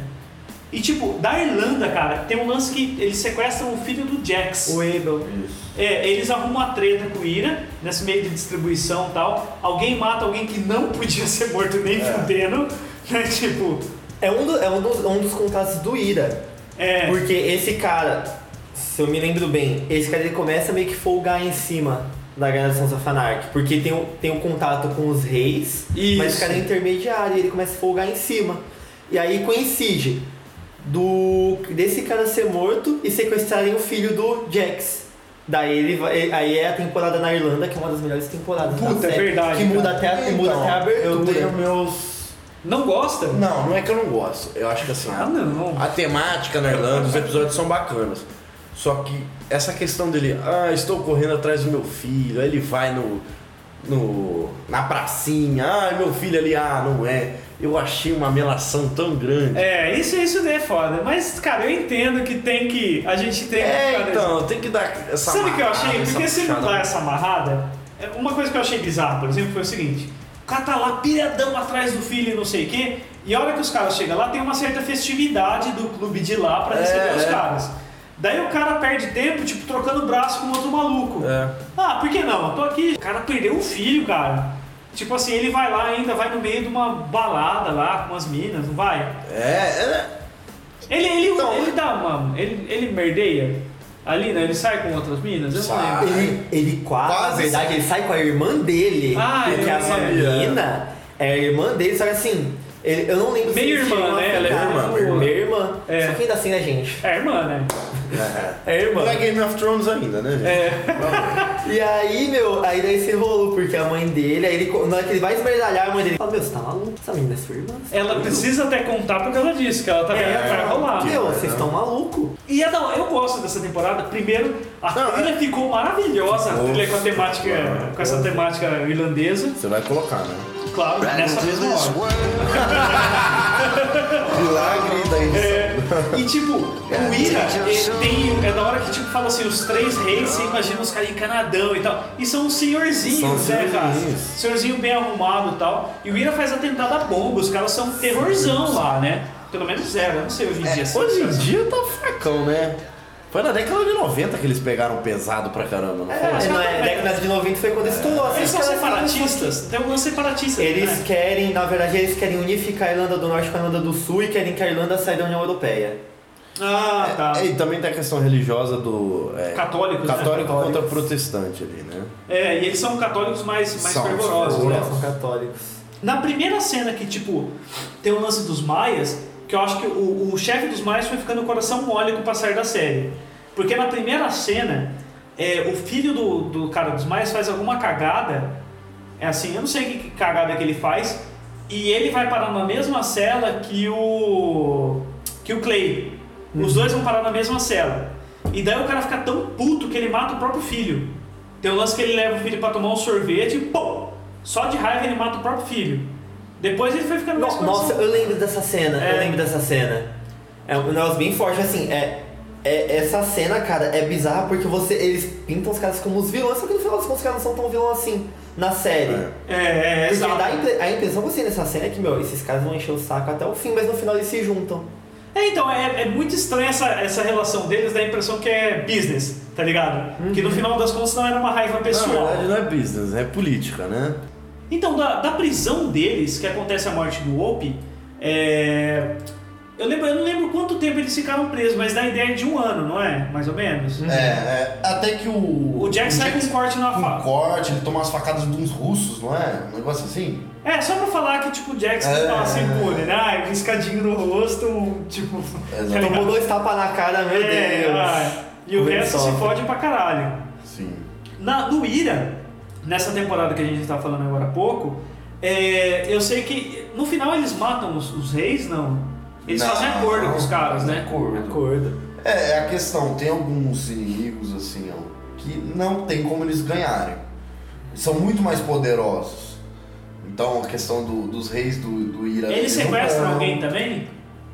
E tipo, da Irlanda, cara, tem um lance que eles sequestram o filho do Jax. O Abel. Isso. É, eles arrumam uma treta com o Ira, nesse meio de distribuição e tal. Alguém mata alguém que não podia ser morto nem é. fudendo, né, tipo... É um, do, é um, do, um dos contatos do Ira. É. Porque esse cara, se eu me lembro bem, esse cara ele começa a meio que folgar em cima da galera de Sons of Anarchy. Porque tem o, tem o contato com os reis, isso. Mas o cara é intermediário e ele começa a folgar em cima. E aí coincide... Do, desse cara ser morto e sequestrarem o filho do Jax. Daí ele vai, aí é a temporada na Irlanda, que é uma das melhores temporadas. Puta, é verdade. Que muda, até, que muda então, até a abertura. Eu tenho meus... Não gosta? Não, não é que eu não gosto. Eu acho que assim... Ah, não. A temática na Irlanda, os episódios são bacanas. Só que essa questão dele... Ah, estou correndo atrás do meu filho. Aí ele vai no... no na pracinha. Ah, meu filho ali. Ah, não é... Eu achei uma melação tão grande. É, isso, isso é foda. Mas, cara, eu entendo que tem que... A gente tem que... É, então, tem que dar essa Sabe o que eu achei? Porque se não dá essa amarrada... Uma coisa que eu achei bizarra, por exemplo, foi o seguinte. O cara tá lá piradão atrás do filho e não sei o quê. E a hora que os caras chegam lá, tem uma certa festividade do clube de lá pra receber é, os é. caras. Daí o cara perde tempo, tipo, trocando braço com outro maluco. É. Ah, por que não? Eu tô aqui. O cara perdeu o filho, cara. Tipo assim, ele vai lá ainda, vai no meio de uma balada lá com as minas, não vai? É, é... Ele, ele, então, ele dá uma... Ele, ele merdeia ali, né? Ele sai com outras minas? Eu não lembro. Ele, ele quase, quase, na verdade, sai. Ele sai com a irmã dele. Ah, porque é, essa mina é a irmã dele, só que assim... Ele, eu não lembro... Meio irmã, irmã, né? Ela é irmã. Meio irmã. É. Só que ainda assim, né, gente? É irmã, né? É, é irmã. Não é Game of Thrones ainda, né, gente? É. E aí, meu, aí daí se enrolou, porque a mãe dele, aí ele, na hora que ele vai esmerdalhar, a mãe dele fala, meu, você tá maluco? Essa menina é sua irmã? Ela precisa até contar porque ela disse que ela tá é, vendo pra rolar. Meu, vocês estão malucos. E eu, eu gosto dessa temporada. Primeiro, a trilha é. ficou maravilhosa. Nossa, a trilha com a temática, cara, com essa temática irlandesa. Você vai colocar, né? Claro, Brand nessa mesma hora. Milagre da edição. É, e tipo, o Ira tem, é da hora que tipo, fala assim, os três reis, você imagina os caras encanadão e tal. E são uns senhorzinhos, né, cara? Senhorzinho bem arrumado e tal. E o Ira faz atentado à bomba, os caras são terrorzão sim, lá, né? Pelo menos zero, eu não sei hoje em é, dia. Hoje em dia tá fracão, né? Foi na década de noventa que eles pegaram pesado pra caramba, não foi? É, na é, década de noventa foi quando estourou. É. Eles são separatistas, tem alguns separatistas. Eles né? querem, na verdade, eles querem unificar a Irlanda do Norte com a Irlanda do Sul e querem que a Irlanda saia da União Europeia. Ah, é, tá. É, e também tem a questão religiosa do... É, católicos, católico né? contra protestante ali, né? É, e eles são católicos mais, mais são, fervorosos, são, né? São católicos. Na primeira cena que, tipo, tem o lance dos maias... Que eu acho que o, o chefe dos maias foi ficando o coração mole com o passar da série. Porque na primeira cena, é, o filho do, do cara dos maias faz alguma cagada. É assim, eu não sei que cagada que ele faz. E ele vai parar na mesma cela que o que o Clay. Os dois vão parar na mesma cela. E daí o cara fica tão puto que ele mata o próprio filho. Tem um lance que ele leva o filho pra tomar um sorvete e pô, só de raiva ele mata o próprio filho. Depois ele foi ficando mais no, Nossa, eu lembro dessa cena, é. eu lembro dessa cena. É um negócio bem forte, assim, é, é, essa cena, cara, é bizarra porque você, eles pintam os caras como os vilões, só que no final das contas os caras não são tão vilões assim na série. É, é, é exato. Dá a impressão que você nessa cena é que, meu, esses caras vão encher o saco até o fim, mas no final eles se juntam. É, então, é, é muito estranha essa, essa relação deles, dá a impressão que é business, tá ligado? Uhum. Que no final das contas não era uma raiva pessoal. Na verdade não é business, é política, né? Então, da, da prisão deles, que acontece a morte do Opie, é... Eu, lembro, eu não lembro quanto tempo eles ficaram presos, mas dá a ideia de um ano, não é? Mais ou menos. É, é até que o... O Jack sai com um corte na faca. Um corte, ele toma umas facadas de uns russos, não é? Um negócio assim. É, só pra falar que, tipo, o Jax é... tava sem pulha, né? Ah, riscadinho no rosto, tipo... É, tomou dois tapas na cara, meu é, Deus. Ah, e o resto se fode pra caralho. Sim. Na, no Ira, nessa temporada que a gente tá falando agora há pouco, é, eu sei que no final eles matam os, os reis, não? Eles não, fazem acordo com os caras, né? Acordo. acordo. É, é a questão, tem alguns inimigos, assim, ó, que não tem como eles ganharem. São muito mais poderosos. Então, a questão do, dos reis do, do Ira... Eles sequestram não... alguém também?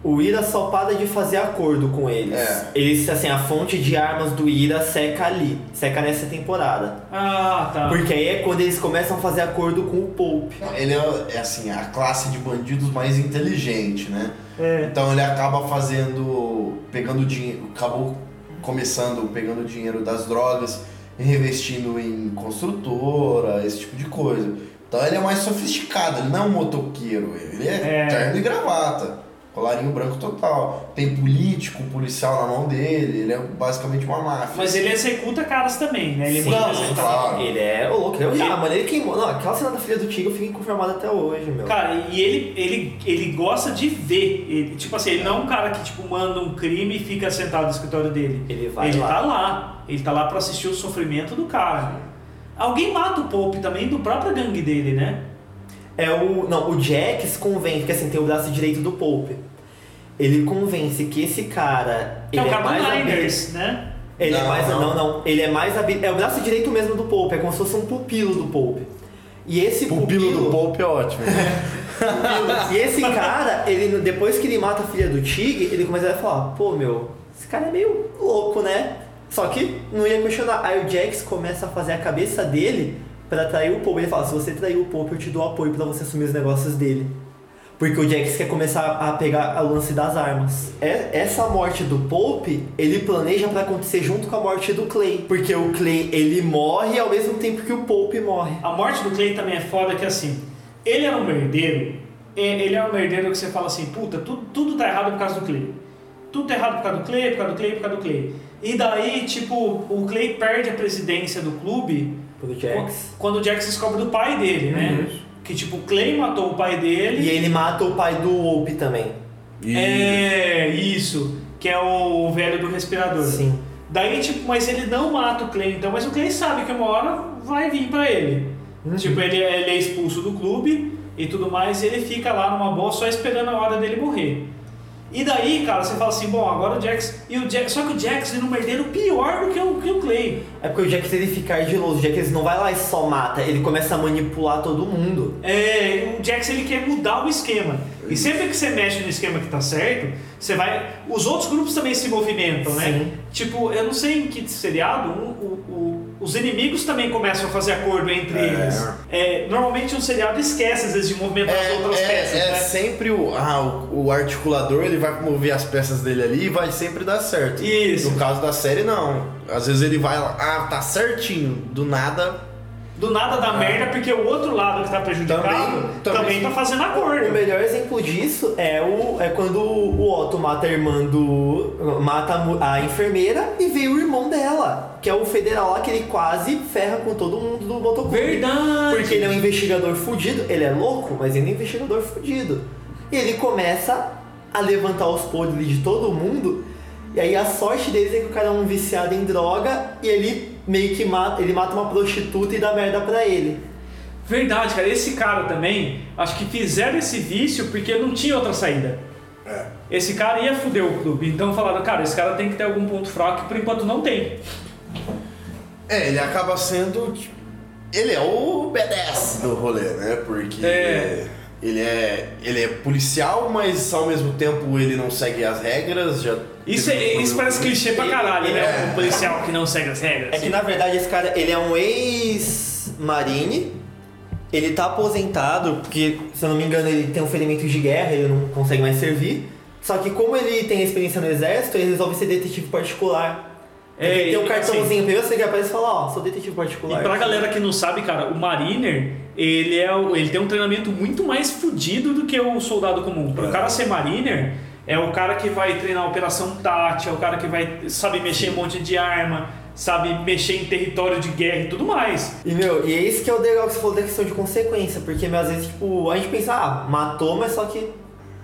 O Ira só para de fazer acordo com eles. É. Eles, assim, a fonte de armas do Ira seca ali. Seca nessa temporada. Ah, tá. Porque aí é quando eles começam a fazer acordo com o Pope. Ele é, assim, a classe de bandidos mais inteligente, né? É. Então, ele acaba fazendo... Pegando dinheiro... Acabou começando pegando o dinheiro das drogas e reinvestindo em construtora, esse tipo de coisa. Então ele é mais sofisticado, ele não é um motoqueiro, ele é, é terno e gravata, colarinho branco total. Tem político, policial na mão dele, ele é basicamente uma máfia. Mas ele executa caras também, né? Ele Sim, não, claro. Ele é o louco, ele é o ah, mano, ele queimou. Não, aquela cena da filha do Tig eu fiquei inconformado até hoje, meu. Cara, e ele, ele, ele gosta de ver, ele, tipo assim, ele não é um cara que tipo, manda um crime e fica sentado no escritório dele. Ele vai ele lá. Ele tá lá, ele tá lá pra assistir o sofrimento do cara. Alguém mata o Pope também do próprio gangue dele, né? É o... Não, o Jax convence, porque assim, tem o braço direito do Pope. Ele convence que esse cara... Que ele é o cara do Niners, né? Ele não, é mais... Não, não, não. Ele é mais... Habil... É o braço direito mesmo do Pope, é como se fosse um pupilo do Pope. E esse pupilo... Pupilo do Pope é ótimo. E esse cara, ele, depois que ele mata a filha do Tig, ele começa a falar, pô, meu, esse cara é meio louco, né? Só que não ia questionar. Aí o Jax começa a fazer a cabeça dele pra trair o Pope. Ele fala, se você trair o Pope, eu te dou apoio pra você assumir os negócios dele. Porque o Jax quer começar a pegar o lance das armas. É, essa morte do Pope, ele planeja pra acontecer junto com a morte do Clay. Porque o Clay, ele morre ao mesmo tempo que o Pope morre. A morte do Clay também é foda que assim, ele é um merdeiro. Ele é um merdeiro que você fala assim, puta, tudo, tudo tá errado por causa do Clay. Tudo tá errado por causa do Clay, por causa do Clay, por causa do Clay. E daí, tipo, o Clay perde a presidência do clube do Jax. Quando o Jax descobre do pai dele, né? Uhum. Que, tipo, o Clay matou o pai dele. E ele mata o pai do Opie também. E... É, isso. Que é o velho do respirador. Sim. Daí, tipo, mas ele não mata o Clay, então. Mas o Clay sabe que uma hora vai vir pra ele. Uhum. Tipo, ele, ele é expulso do clube e tudo mais. E ele fica lá numa boa só esperando a hora dele morrer. E daí, cara, você fala assim, bom, agora o Jax... E o Jax só que o Jax ele é um merdeiro pior do que o, que o Clay. É porque o Jax ele fica ardiloso, o Jax ele não vai lá e só mata, ele começa a manipular todo mundo. É, o Jax ele quer mudar o esquema. E sempre que você mexe no esquema que tá certo, você vai... Os outros grupos também se movimentam, né? Sim. Tipo, eu não sei em que seriado, um, o, o, os inimigos também começam a fazer acordo entre é. eles. É, normalmente um seriado esquece, às vezes, de movimentar é, as outras é, peças, é, né? É sempre o, ah, o, o articulador, ele vai mover as peças dele ali e vai sempre dar certo. Isso. No caso da série, não. Às vezes ele vai lá, ah, tá certinho, do nada... Do nada da ah. merda, porque o outro lado que tá prejudicado também, também, também tá fazendo acordo. O melhor exemplo disso é, o, é quando o Otto mata a irmã do... Mata a enfermeira e vê o irmão dela, que é o federal lá que ele quase ferra com todo mundo do motoclube. Verdade! Porque ele é um investigador fudido, ele é louco, mas ele é um investigador fudido. E ele começa a levantar os podres de todo mundo. E aí a sorte deles é que o cara é um viciado em droga e ele meio que mata, ele mata uma prostituta e dá merda pra ele. Verdade, cara. Esse cara também, acho que fizeram esse vício porque não tinha outra saída. É. Esse cara ia foder o clube, então falaram, cara, esse cara tem que ter algum ponto fraco, que por enquanto não tem. É, ele acaba sendo... Ele é o B D S do rolê, né? Porque é. Ele, é, ele é policial, mas ao mesmo tempo ele não segue as regras. Já isso, é, isso parece clichê pra caralho, ele, né? É. Um policial que não segue as regras. É que na verdade esse cara, ele é um ex-marine, ele tá aposentado, porque se eu não me engano ele tem um ferimento de guerra, ele não consegue mais servir. Só que como ele tem experiência no exército, ele resolve ser detetive particular. É, tem um cartãozinho pra você que aparece e fala, ó, sou detetive particular. E pra galera que não sabe, cara, o Mariner, ele, é o, ele tem um treinamento muito mais fudido do que o soldado comum. Pra o cara ser Mariner, é o cara que vai treinar operação tática, é o cara que vai, sabe, mexer em um monte de arma, sabe, mexer em território de guerra e tudo mais. E, meu, e é isso que é o legal que você falou da questão de consequência, porque, meu, às vezes, tipo, a gente pensa, ah, matou, mas só que...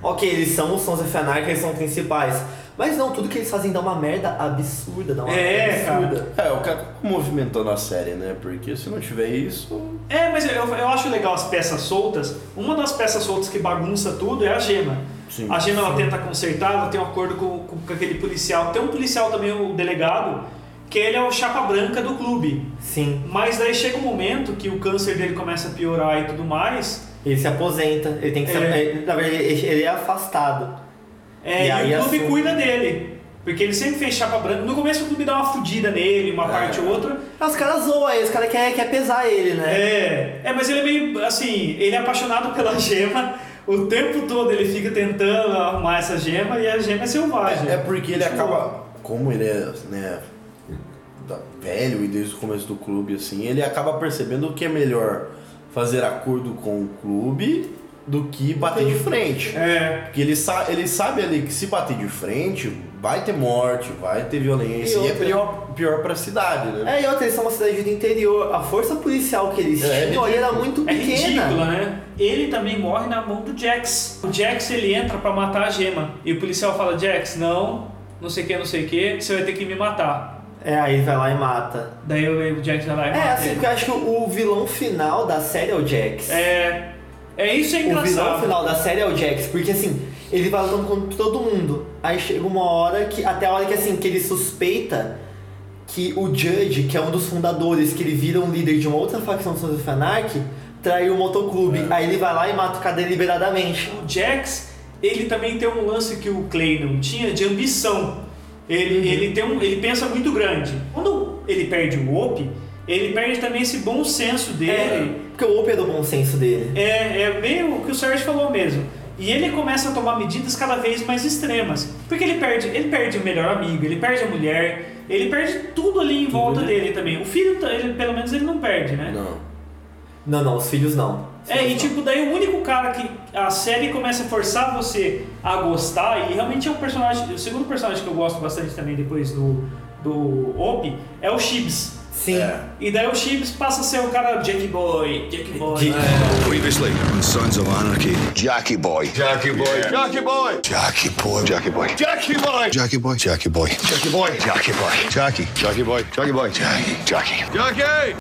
Ok, eles são os Sons of Anarchy, eles são os principais. Mas não, tudo que eles fazem dá uma merda absurda, dá uma é, merda absurda. Cara. É, o cara movimentando a série, né? Porque se não tiver isso... É, mas eu, eu acho legal as peças soltas. Uma das peças soltas que bagunça tudo é a Gemma. Sim, a Gemma, sim. Ela tenta consertar, ela tem um acordo com, com, com aquele policial. Tem um policial também, o delegado, que ele é o chapa branca do clube. Sim. Mas daí chega um momento que o câncer dele começa a piorar e tudo mais. Ele se aposenta, ele tem que ser... É. Na verdade, ele é afastado. É, e, aí e o clube assume... cuida dele. Porque ele sempre fez chapa branca. No começo o clube dá uma fudida nele, uma é. parte ou outra. Ah, os caras zoam aí, os caras querem quer pesar ele, né? É. É, mas ele é meio assim, ele é apaixonado pela Gemma. O tempo todo ele fica tentando arrumar essa Gemma e a Gemma é selvagem. É, é porque ele acaba. Como ele é, né, velho e desde o começo do clube, assim, ele acaba percebendo que é melhor fazer acordo com o clube do que bater de frente. É. Porque ele, sa- ele sabe ali que se bater de frente, vai ter morte, vai ter violência. E, outra, e é pior, pior pra cidade, né? É, e outra, eles são uma cidade do interior. A força policial que eles é, tinham é era muito é pequena. É ridícula, né? Ele também morre na mão do Jax. O Jax, ele entra pra matar a Gemma. E o policial fala, Jax, não, não sei o que, não sei o que, você vai ter que me matar. É, aí vai lá e mata. Daí o Jax vai lá e mata. É, assim, porque eu acho que o vilão final da série é o Jax. É... É isso é engraçado. O vilão final da série é o Jax, porque assim, ele vai lutando contra todo mundo. Aí chega uma hora que, até a hora que assim, que ele suspeita que o Judge, que é um dos fundadores, que ele vira um líder de uma outra facção do Sons of Anarchy, traiu o motoclube. É. Aí ele vai lá e mata o cara deliberadamente. O Jax, ele também tem um lance que o Clay não tinha de ambição. Ele, uhum. ele, tem um, ele pensa muito grande. Quando ele perde o Opie, ele perde também esse bom senso dele. É. Porque o Opie é do bom senso dele. É, é bem o que o Sérgio falou mesmo. E ele começa a tomar medidas cada vez mais extremas. Porque ele perde, ele perde o melhor amigo, ele perde a mulher, ele perde tudo ali em tudo volta ele... dele também. O filho, ele, pelo menos, ele não perde, né? Não. Não, não, os filhos não. Os é, filhos e não. Tipo, daí o único cara que a série começa a forçar você a gostar, e realmente é um personagem, o segundo personagem que eu gosto bastante também depois do, do Opie, é o Chibs. Sim. É. E daí o Chibs passa a ser o cara Jackie Boy, Jackie Boy. Jackie Boy. Previously on Sons of Anarchy. Jackie Boy. Jackie Boy. Yeah. Jackie Boy. Jackie Boy. Jackie Boy. Jackie Boy. Jackie Boy. Jackie Boy. Jackie Boy. Jackie Boy. Jackie. Jackie Boy. Jackie Boy. Jackie. Jackie. Jackie.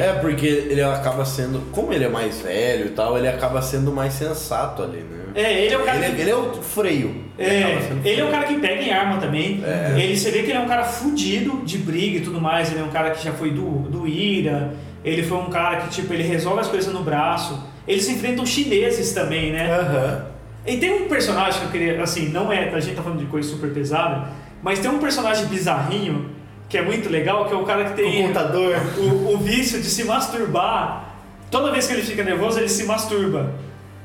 É, porque ele acaba sendo, como ele é mais velho e tal, ele acaba sendo mais sensato ali, né? É, ele é o cara ele, que... Ele é o freio. É, ele, freio. ele é o cara que pega em arma também. É. Ele, você vê que ele é um cara fudido de briga e tudo mais, ele é um cara que já foi do, do Ira, ele foi um cara que, tipo, ele resolve as coisas no braço. Eles enfrentam chineses também, né? Uhum. E tem um personagem que eu queria, assim, não é, a gente tá falando de coisa super pesada, mas tem um personagem bizarrinho, que é muito legal, que é o cara que tem o, contador. O, o vício de se masturbar. Toda vez que ele fica nervoso, ele se masturba.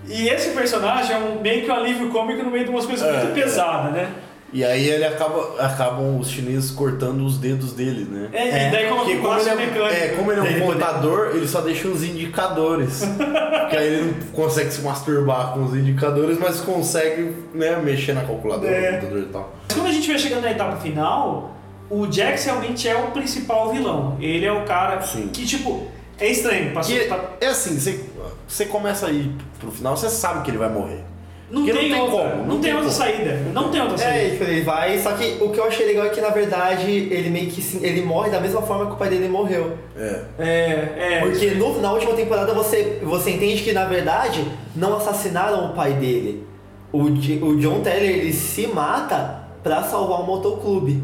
E esse personagem é um, meio que um alívio cômico no meio de umas coisas é, muito pesadas, né? E aí ele acaba, acabam os chineses cortando os dedos dele, né? É, é. E daí coloca um braço mecânico. É, como ele é um contador, ele só deixa os indicadores. Porque aí ele não consegue se masturbar com os indicadores, mas consegue, né, mexer na calculadora, é. no computador e tal. Mas quando a gente vai chegando na etapa final... O Jax realmente é o principal vilão. Ele é o cara Sim. que, tipo, é estranho. Passou, tá... É assim, você, você começa aí pro final, você sabe que ele vai morrer. Não tem, não tem outra, como. Não, não tem, tem outra como. saída. Não tem outra saída. É, ele vai, só que o que eu achei legal é que, na verdade, ele meio que ele morre da mesma forma que o pai dele morreu. É. É, é. Porque no, na última temporada você, você entende que, na verdade, não assassinaram o pai dele. O, o John Teller, ele se mata pra salvar o motoclube.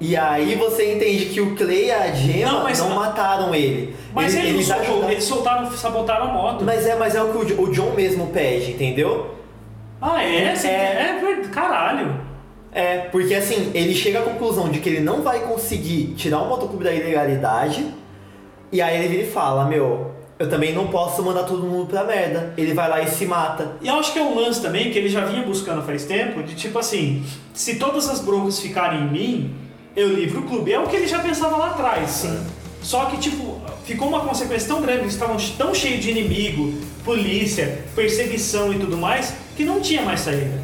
E aí você entende que o Clay e a Gemma não, mas, não mataram ele. Mas ele, eles, eles, soltou, eles soltaram, sabotaram a moto. Mas é, mas é o que o, o John mesmo pede, entendeu? Ah, é? É, é, é caralho. É, porque assim, ele chega à conclusão de que ele não vai conseguir tirar o motoclube da ilegalidade. E aí ele fala, meu... eu também não posso mandar todo mundo pra merda. Ele vai lá e se mata. E eu acho que é um lance também, que ele já vinha buscando faz tempo, de tipo assim, se todas as broncas ficarem em mim, eu livro o clube. É o que ele já pensava lá atrás, sim. Só que, tipo, ficou uma consequência tão grande, eles estavam tão cheios de inimigo, polícia, perseguição e tudo mais, que não tinha mais saída.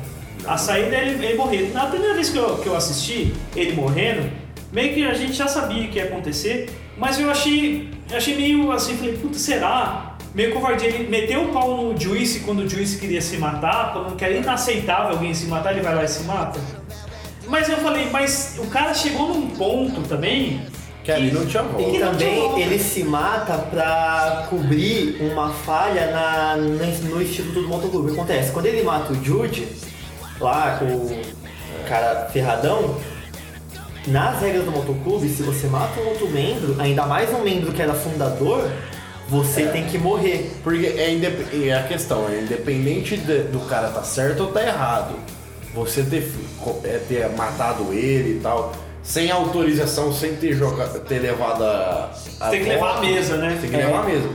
A saída é ele, ele morrer. Na primeira vez que eu, que eu assisti ele morrendo, meio que a gente já sabia o que ia acontecer, mas eu achei... Eu achei meio assim, falei, puta, será? Meio covardia, ele meteu o pau no Juice quando o Juice queria se matar, falando que era inaceitável alguém se matar, ele vai lá e se mata. Mas eu falei, mas o cara chegou num ponto também... Que ele não tinha volta. E também ele se mata pra cobrir uma falha na, no Instituto do Motoclube. O que acontece? Quando ele mata o Jude, lá com o cara ferradão... Nas regras do motoclube, se você mata um outro membro, ainda mais um membro que era fundador, você é. tem que morrer. Porque é, indep- é a questão, é independente de, do cara tá certo ou tá errado, você ter, ter matado ele e tal, sem autorização, sem ter, jogado, ter levado a... a tem que levar a mesa, né? Tem que é. levar a mesa.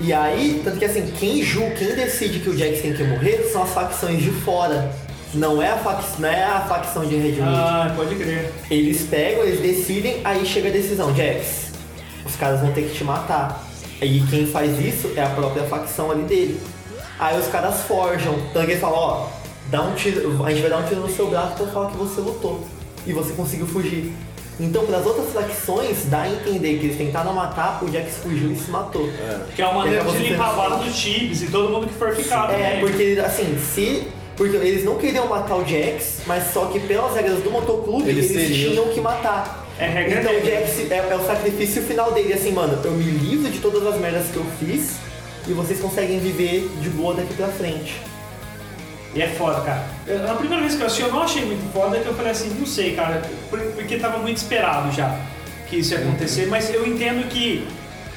E aí, tanto que assim, quem julga, quem decide que o Jax tem que morrer são as facções de fora. Não é, a fac... não é a facção de Redwood. Ah, pode crer. Eles pegam, eles decidem, aí chega a decisão, Jax, os caras vão ter que te matar. E quem faz isso é a própria facção ali dele. Aí os caras forjam, então eles falam, ó, dá um tiro, a gente vai dar um tiro no seu braço pra falar que você lutou e você conseguiu fugir. Então, para as outras facções, dá a entender que eles tentaram matar, o Jax fugiu e se matou. É. Que é uma maneira de limpar a bala do Chibs e todo mundo que for ficado. É, né? Porque assim, se... Porque eles não queriam matar o Jax, mas só que pelas regras do motoclube, eles, eles tinham que matar. É regra então dele. O Jax é, é o sacrifício final dele, assim, mano, eu me livro de todas as merdas que eu fiz e vocês conseguem viver de boa daqui pra frente. E é foda, cara. Eu, na primeira vez que eu assisti, eu não achei muito foda, que eu falei assim, não sei, cara, porque tava muito esperado já que isso ia acontecer, mas eu entendo que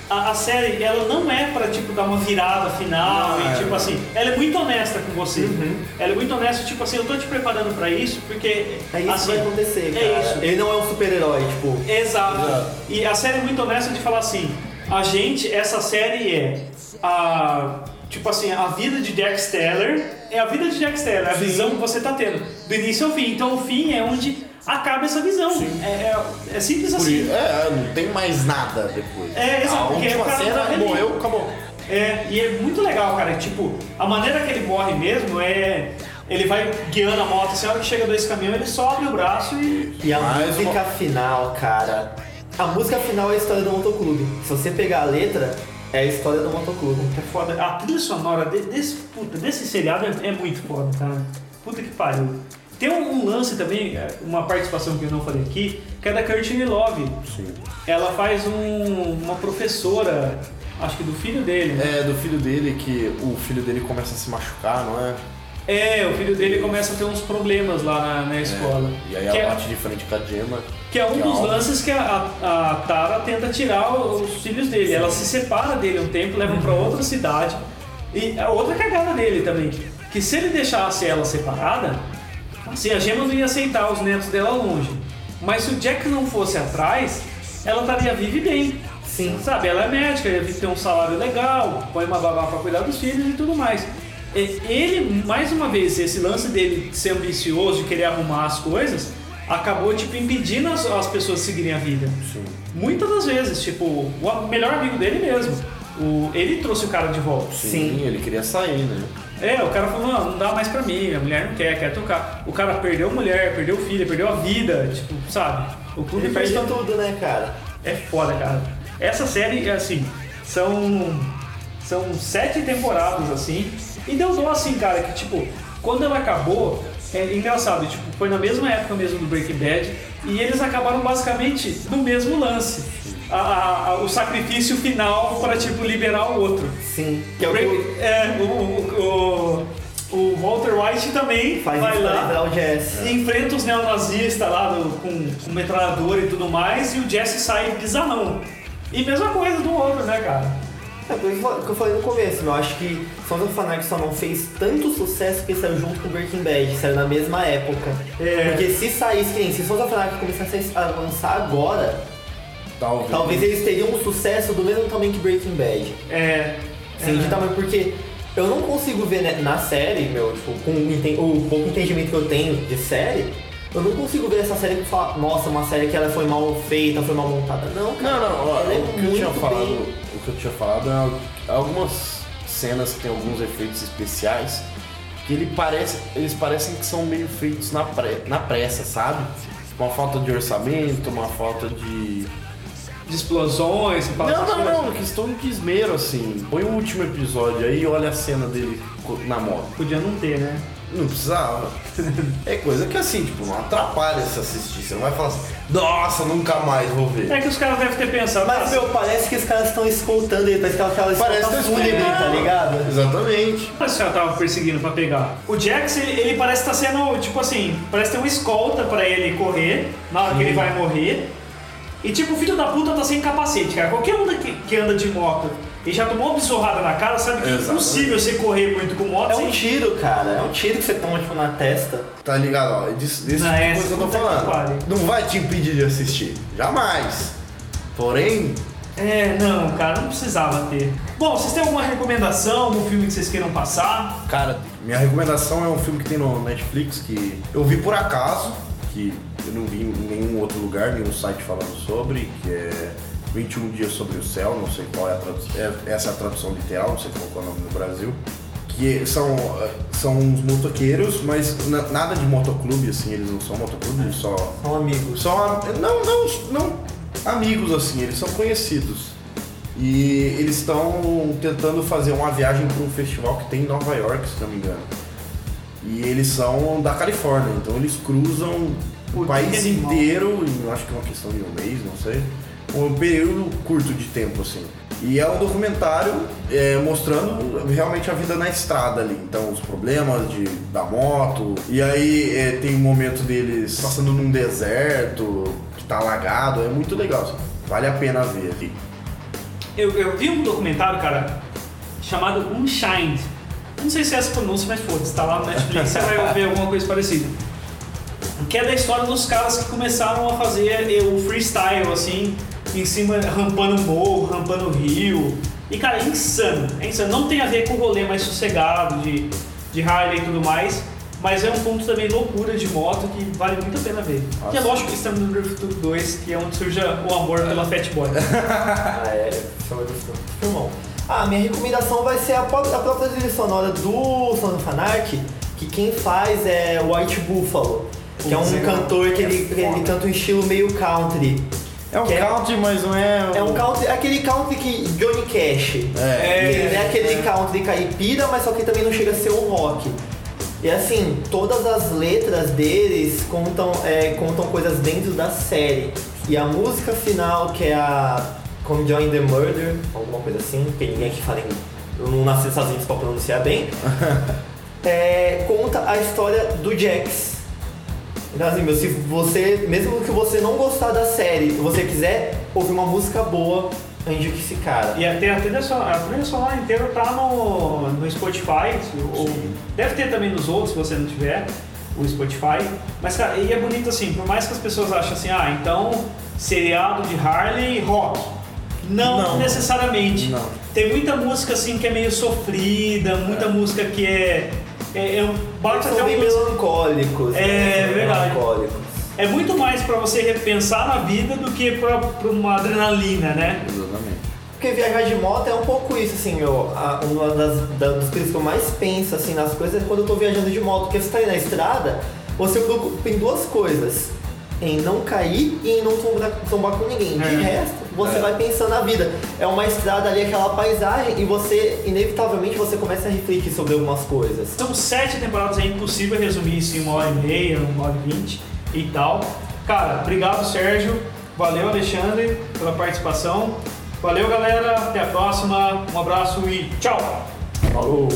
a, a série, ela não é pra, tipo, dar uma virada final não, e, tipo assim, ela é muito honesta com você. Uhum. Ela é muito honesta, tipo assim, eu tô te preparando pra isso, porque... É isso assim, vai acontecer, cara. É isso. Ele não é um super-herói, tipo... Exato. Exato. E a série é muito honesta de falar assim, a gente, essa série é a... Tipo assim, a vida de Jax Teller é a vida de Jax Teller, a Sim. visão que você tá tendo, do início ao fim. Então, o fim é onde... acaba essa visão, é, é, é simples Por assim. É, não tem mais nada depois. É, exato, a porque última é cena tá morreu, acabou. É, e é muito legal, cara, tipo, a maneira que ele morre mesmo é... Ele vai guiando a moto, assim, a hora que chega dois caminhões, ele só abre o braço e... E a mais música uma... final, cara... A música final é a história do motoclube. Se você pegar a letra, é a história do motoclube. É foda, a trilha sonora desse, puta, desse seriado é, é muito foda, cara. Puta que pariu. Tem um lance também, uma participação que eu não falei aqui, que é da Courtney Love. Sim. Ela faz um, uma professora, acho que do filho dele. Né? É, do filho dele, que o filho dele começa a se machucar, não é? É, o filho dele começa a ter uns problemas lá na, na escola. É. E aí ela bate é, de frente com a Gemma. Que é um que dos é lances que a, a, a Tara tenta tirar os filhos dele. Sim. Ela se separa dele um tempo, levam pra outra cidade. E a outra cagada dele também, que se ele deixasse ela separada... Assim, a Gemma não ia aceitar os netos dela longe. Mas se o Jack não fosse atrás, ela estaria viva e bem. Sim. Sabe, ela é médica, ia ter um salário legal, põe uma babá pra cuidar dos filhos e tudo mais. Ele, mais uma vez, esse lance dele de ser ambicioso, de querer arrumar as coisas, acabou, tipo, impedindo as, as pessoas seguirem a vida. Sim. Muitas das vezes, tipo, o melhor amigo dele mesmo. O, ele trouxe o cara de volta. Sim, Sim, ele queria sair, né? É, o cara falou, não, não dá mais pra mim, a mulher não quer, quer tocar. O cara perdeu a mulher, perdeu o filho, perdeu a vida, tipo, sabe? O clube ele perdeu tudo, né, cara? É foda, cara. Essa série, assim, são, são sete temporadas, assim, e deu dó, assim, cara, que, tipo, quando ela acabou, é engraçado, tipo, foi na mesma época mesmo do Breaking Bad, e eles acabaram basicamente no mesmo lance. A, a, a, o sacrifício final para, tipo, liberar o outro. Sim. Que é o, Break, o, é, o, o, o O Walter White também faz vai lá, Jesse. Enfrenta os neonazistas lá do, com, com metralhadora e tudo mais, e o Jesse sai bizarrão. E mesma coisa do outro, né, cara? É, por isso que eu falei no começo, eu acho que Sons of Anarchy só não fez tanto sucesso porque saiu junto com Breaking Bad, saiu na mesma época. É. Porque se saísse, que se Sons of Anarchy começasse a lançar agora, talvez. talvez eles teriam um sucesso do mesmo tamanho que Breaking Bad. É. Sim, é. De tamanho, porque eu não consigo ver, né, na série, meu, tipo, com o pouco entendimento que eu tenho de série, eu não consigo ver essa série e falar, nossa, uma série que ela foi mal feita, foi mal montada. Não, cara. Não, não, olha, é o, que eu tinha falado, o que eu tinha falado é algumas cenas que tem alguns efeitos especiais que ele parece, eles parecem que são meio feitos na, pre, na pressa, sabe? Uma falta de orçamento, uma falta de... de explosões... Não, não, não, coisas. Questão de esmero, assim. Põe o último episódio aí e olha a cena dele na moto. Podia não ter, né? Não precisava. É coisa que assim, tipo, não atrapalha se assistir. Você não vai falar assim, nossa, nunca mais vou ver. É que os caras devem ter pensado. Mas, meu, parece que os caras estão escoltando ele, parece que ela tá fúnebre, tá ligado? Exatamente. Mas o cara tava perseguindo pra pegar. O Jax, ele, ele parece tá sendo, tipo assim, parece ter uma escolta pra ele correr na hora Sim. que ele vai morrer. E tipo, o filho da puta tá sem capacete, cara. Qualquer um que, que anda de moto e já tomou uma besorrada na cara, sabe que é impossível você correr muito com moto. É um tiro, cara. É um tiro que você toma, tipo, na testa. Tá ligado, ó. Disso tipo é coisa que eu tô falando. Não vai te impedir de assistir. Jamais. Porém... É, não, cara. Não precisava ter. Bom, vocês têm alguma recomendação? Algum filme que vocês queiram passar? Cara, minha recomendação é um filme que tem no Netflix que eu vi por acaso, que eu não vi em nenhum outro lugar, nenhum site falando sobre, que é... vinte e um Dias Sobre o Céu, não sei qual é a tradução, é, essa é a tradução literal, não sei qual é o nome no Brasil, que são, são uns motoqueiros, mas n- nada de motoclube, assim, eles não são motoclube, eles só... São amigos. São a, não, não, não amigos, assim, eles são conhecidos. E eles estão tentando fazer uma viagem para um festival que tem em Nova York, se não me engano. E eles são da Califórnia, então eles cruzam o país inteiro, em, acho que é uma questão de um mês, não sei. Um período curto de tempo, assim. E é um documentário é, mostrando realmente a vida na estrada ali. Então, os problemas de, da moto. E aí é, tem um momento deles passando num deserto, que tá alagado. É muito legal, assim. Vale a pena ver aqui. Eu, eu vi um documentário, cara, chamado Unchained. Não sei se é essa pronúncia, mas foda-se. Tá lá no Netflix, você vai ver alguma coisa parecida. Que é da história dos caras que começaram a fazer o freestyle, assim... em cima, rampando morro, rampando rio. E, cara, é insano. É insano. Não tem a ver com o rolê mais sossegado, de, de highway e tudo mais. Mas é um ponto também loucura de moto que vale muito a pena ver. Nossa. Que é lógico que estamos no Drift dois, que é onde surge o amor pela Fatboy. Ah, é. Chama de filmão. Ah, minha recomendação vai ser a própria, a própria trilha sonora do Sons of Anarchy, que quem faz é White Buffalo, que o é um Zé, cantor que é ele, ele canta um estilo meio country. É um country, é, mas não é... Um... É um country, aquele country que Johnny Cash. É. Ele é, é aquele é. country caipira, mas só que também não chega a ser um rock. E assim, todas as letras deles contam, é, contam coisas dentro da série. E a música final, que é a Come Join the Murder, alguma coisa assim, porque ninguém aqui fala em... não nasci nos Estados Unidos pra pronunciar bem. é, conta a história do Jax. Então assim, meu, se você, mesmo que você não gostar da série, se você quiser ouvir uma música boa, indique esse cara. E até a trilha sonora inteira tá no, no Spotify, ou, deve ter também nos outros, se você não tiver, o Spotify. Mas cara, e é bonito assim, por mais que as pessoas achem assim, ah, então seriado de Harley rock. Não, não necessariamente. Não. Tem muita música assim que é meio sofrida, muita é. música que é... É, eu bato até bem um... melancólicos. É, é verdade. Melancólicos. É muito mais pra você repensar na vida do que pra, pra uma adrenalina, né? Exatamente. Porque viajar de moto é um pouco isso, assim, meu. A, uma das, das coisas que eu mais penso, assim, nas coisas é quando eu tô viajando de moto. Porque você tá aí na estrada, você preocupa em duas coisas. Em não cair e em não tombar, tombar com ninguém. De é. resto, você é. vai pensando na vida. É uma estrada ali, aquela paisagem, e você, inevitavelmente, você começa a refletir sobre algumas coisas. São sete temporadas, é impossível resumir isso em uma hora e meia, uma hora e vinte e tal. Cara, obrigado, Sérgio. Valeu, Alexandre, pela participação. Valeu, galera. Até a próxima. Um abraço e tchau. Falou.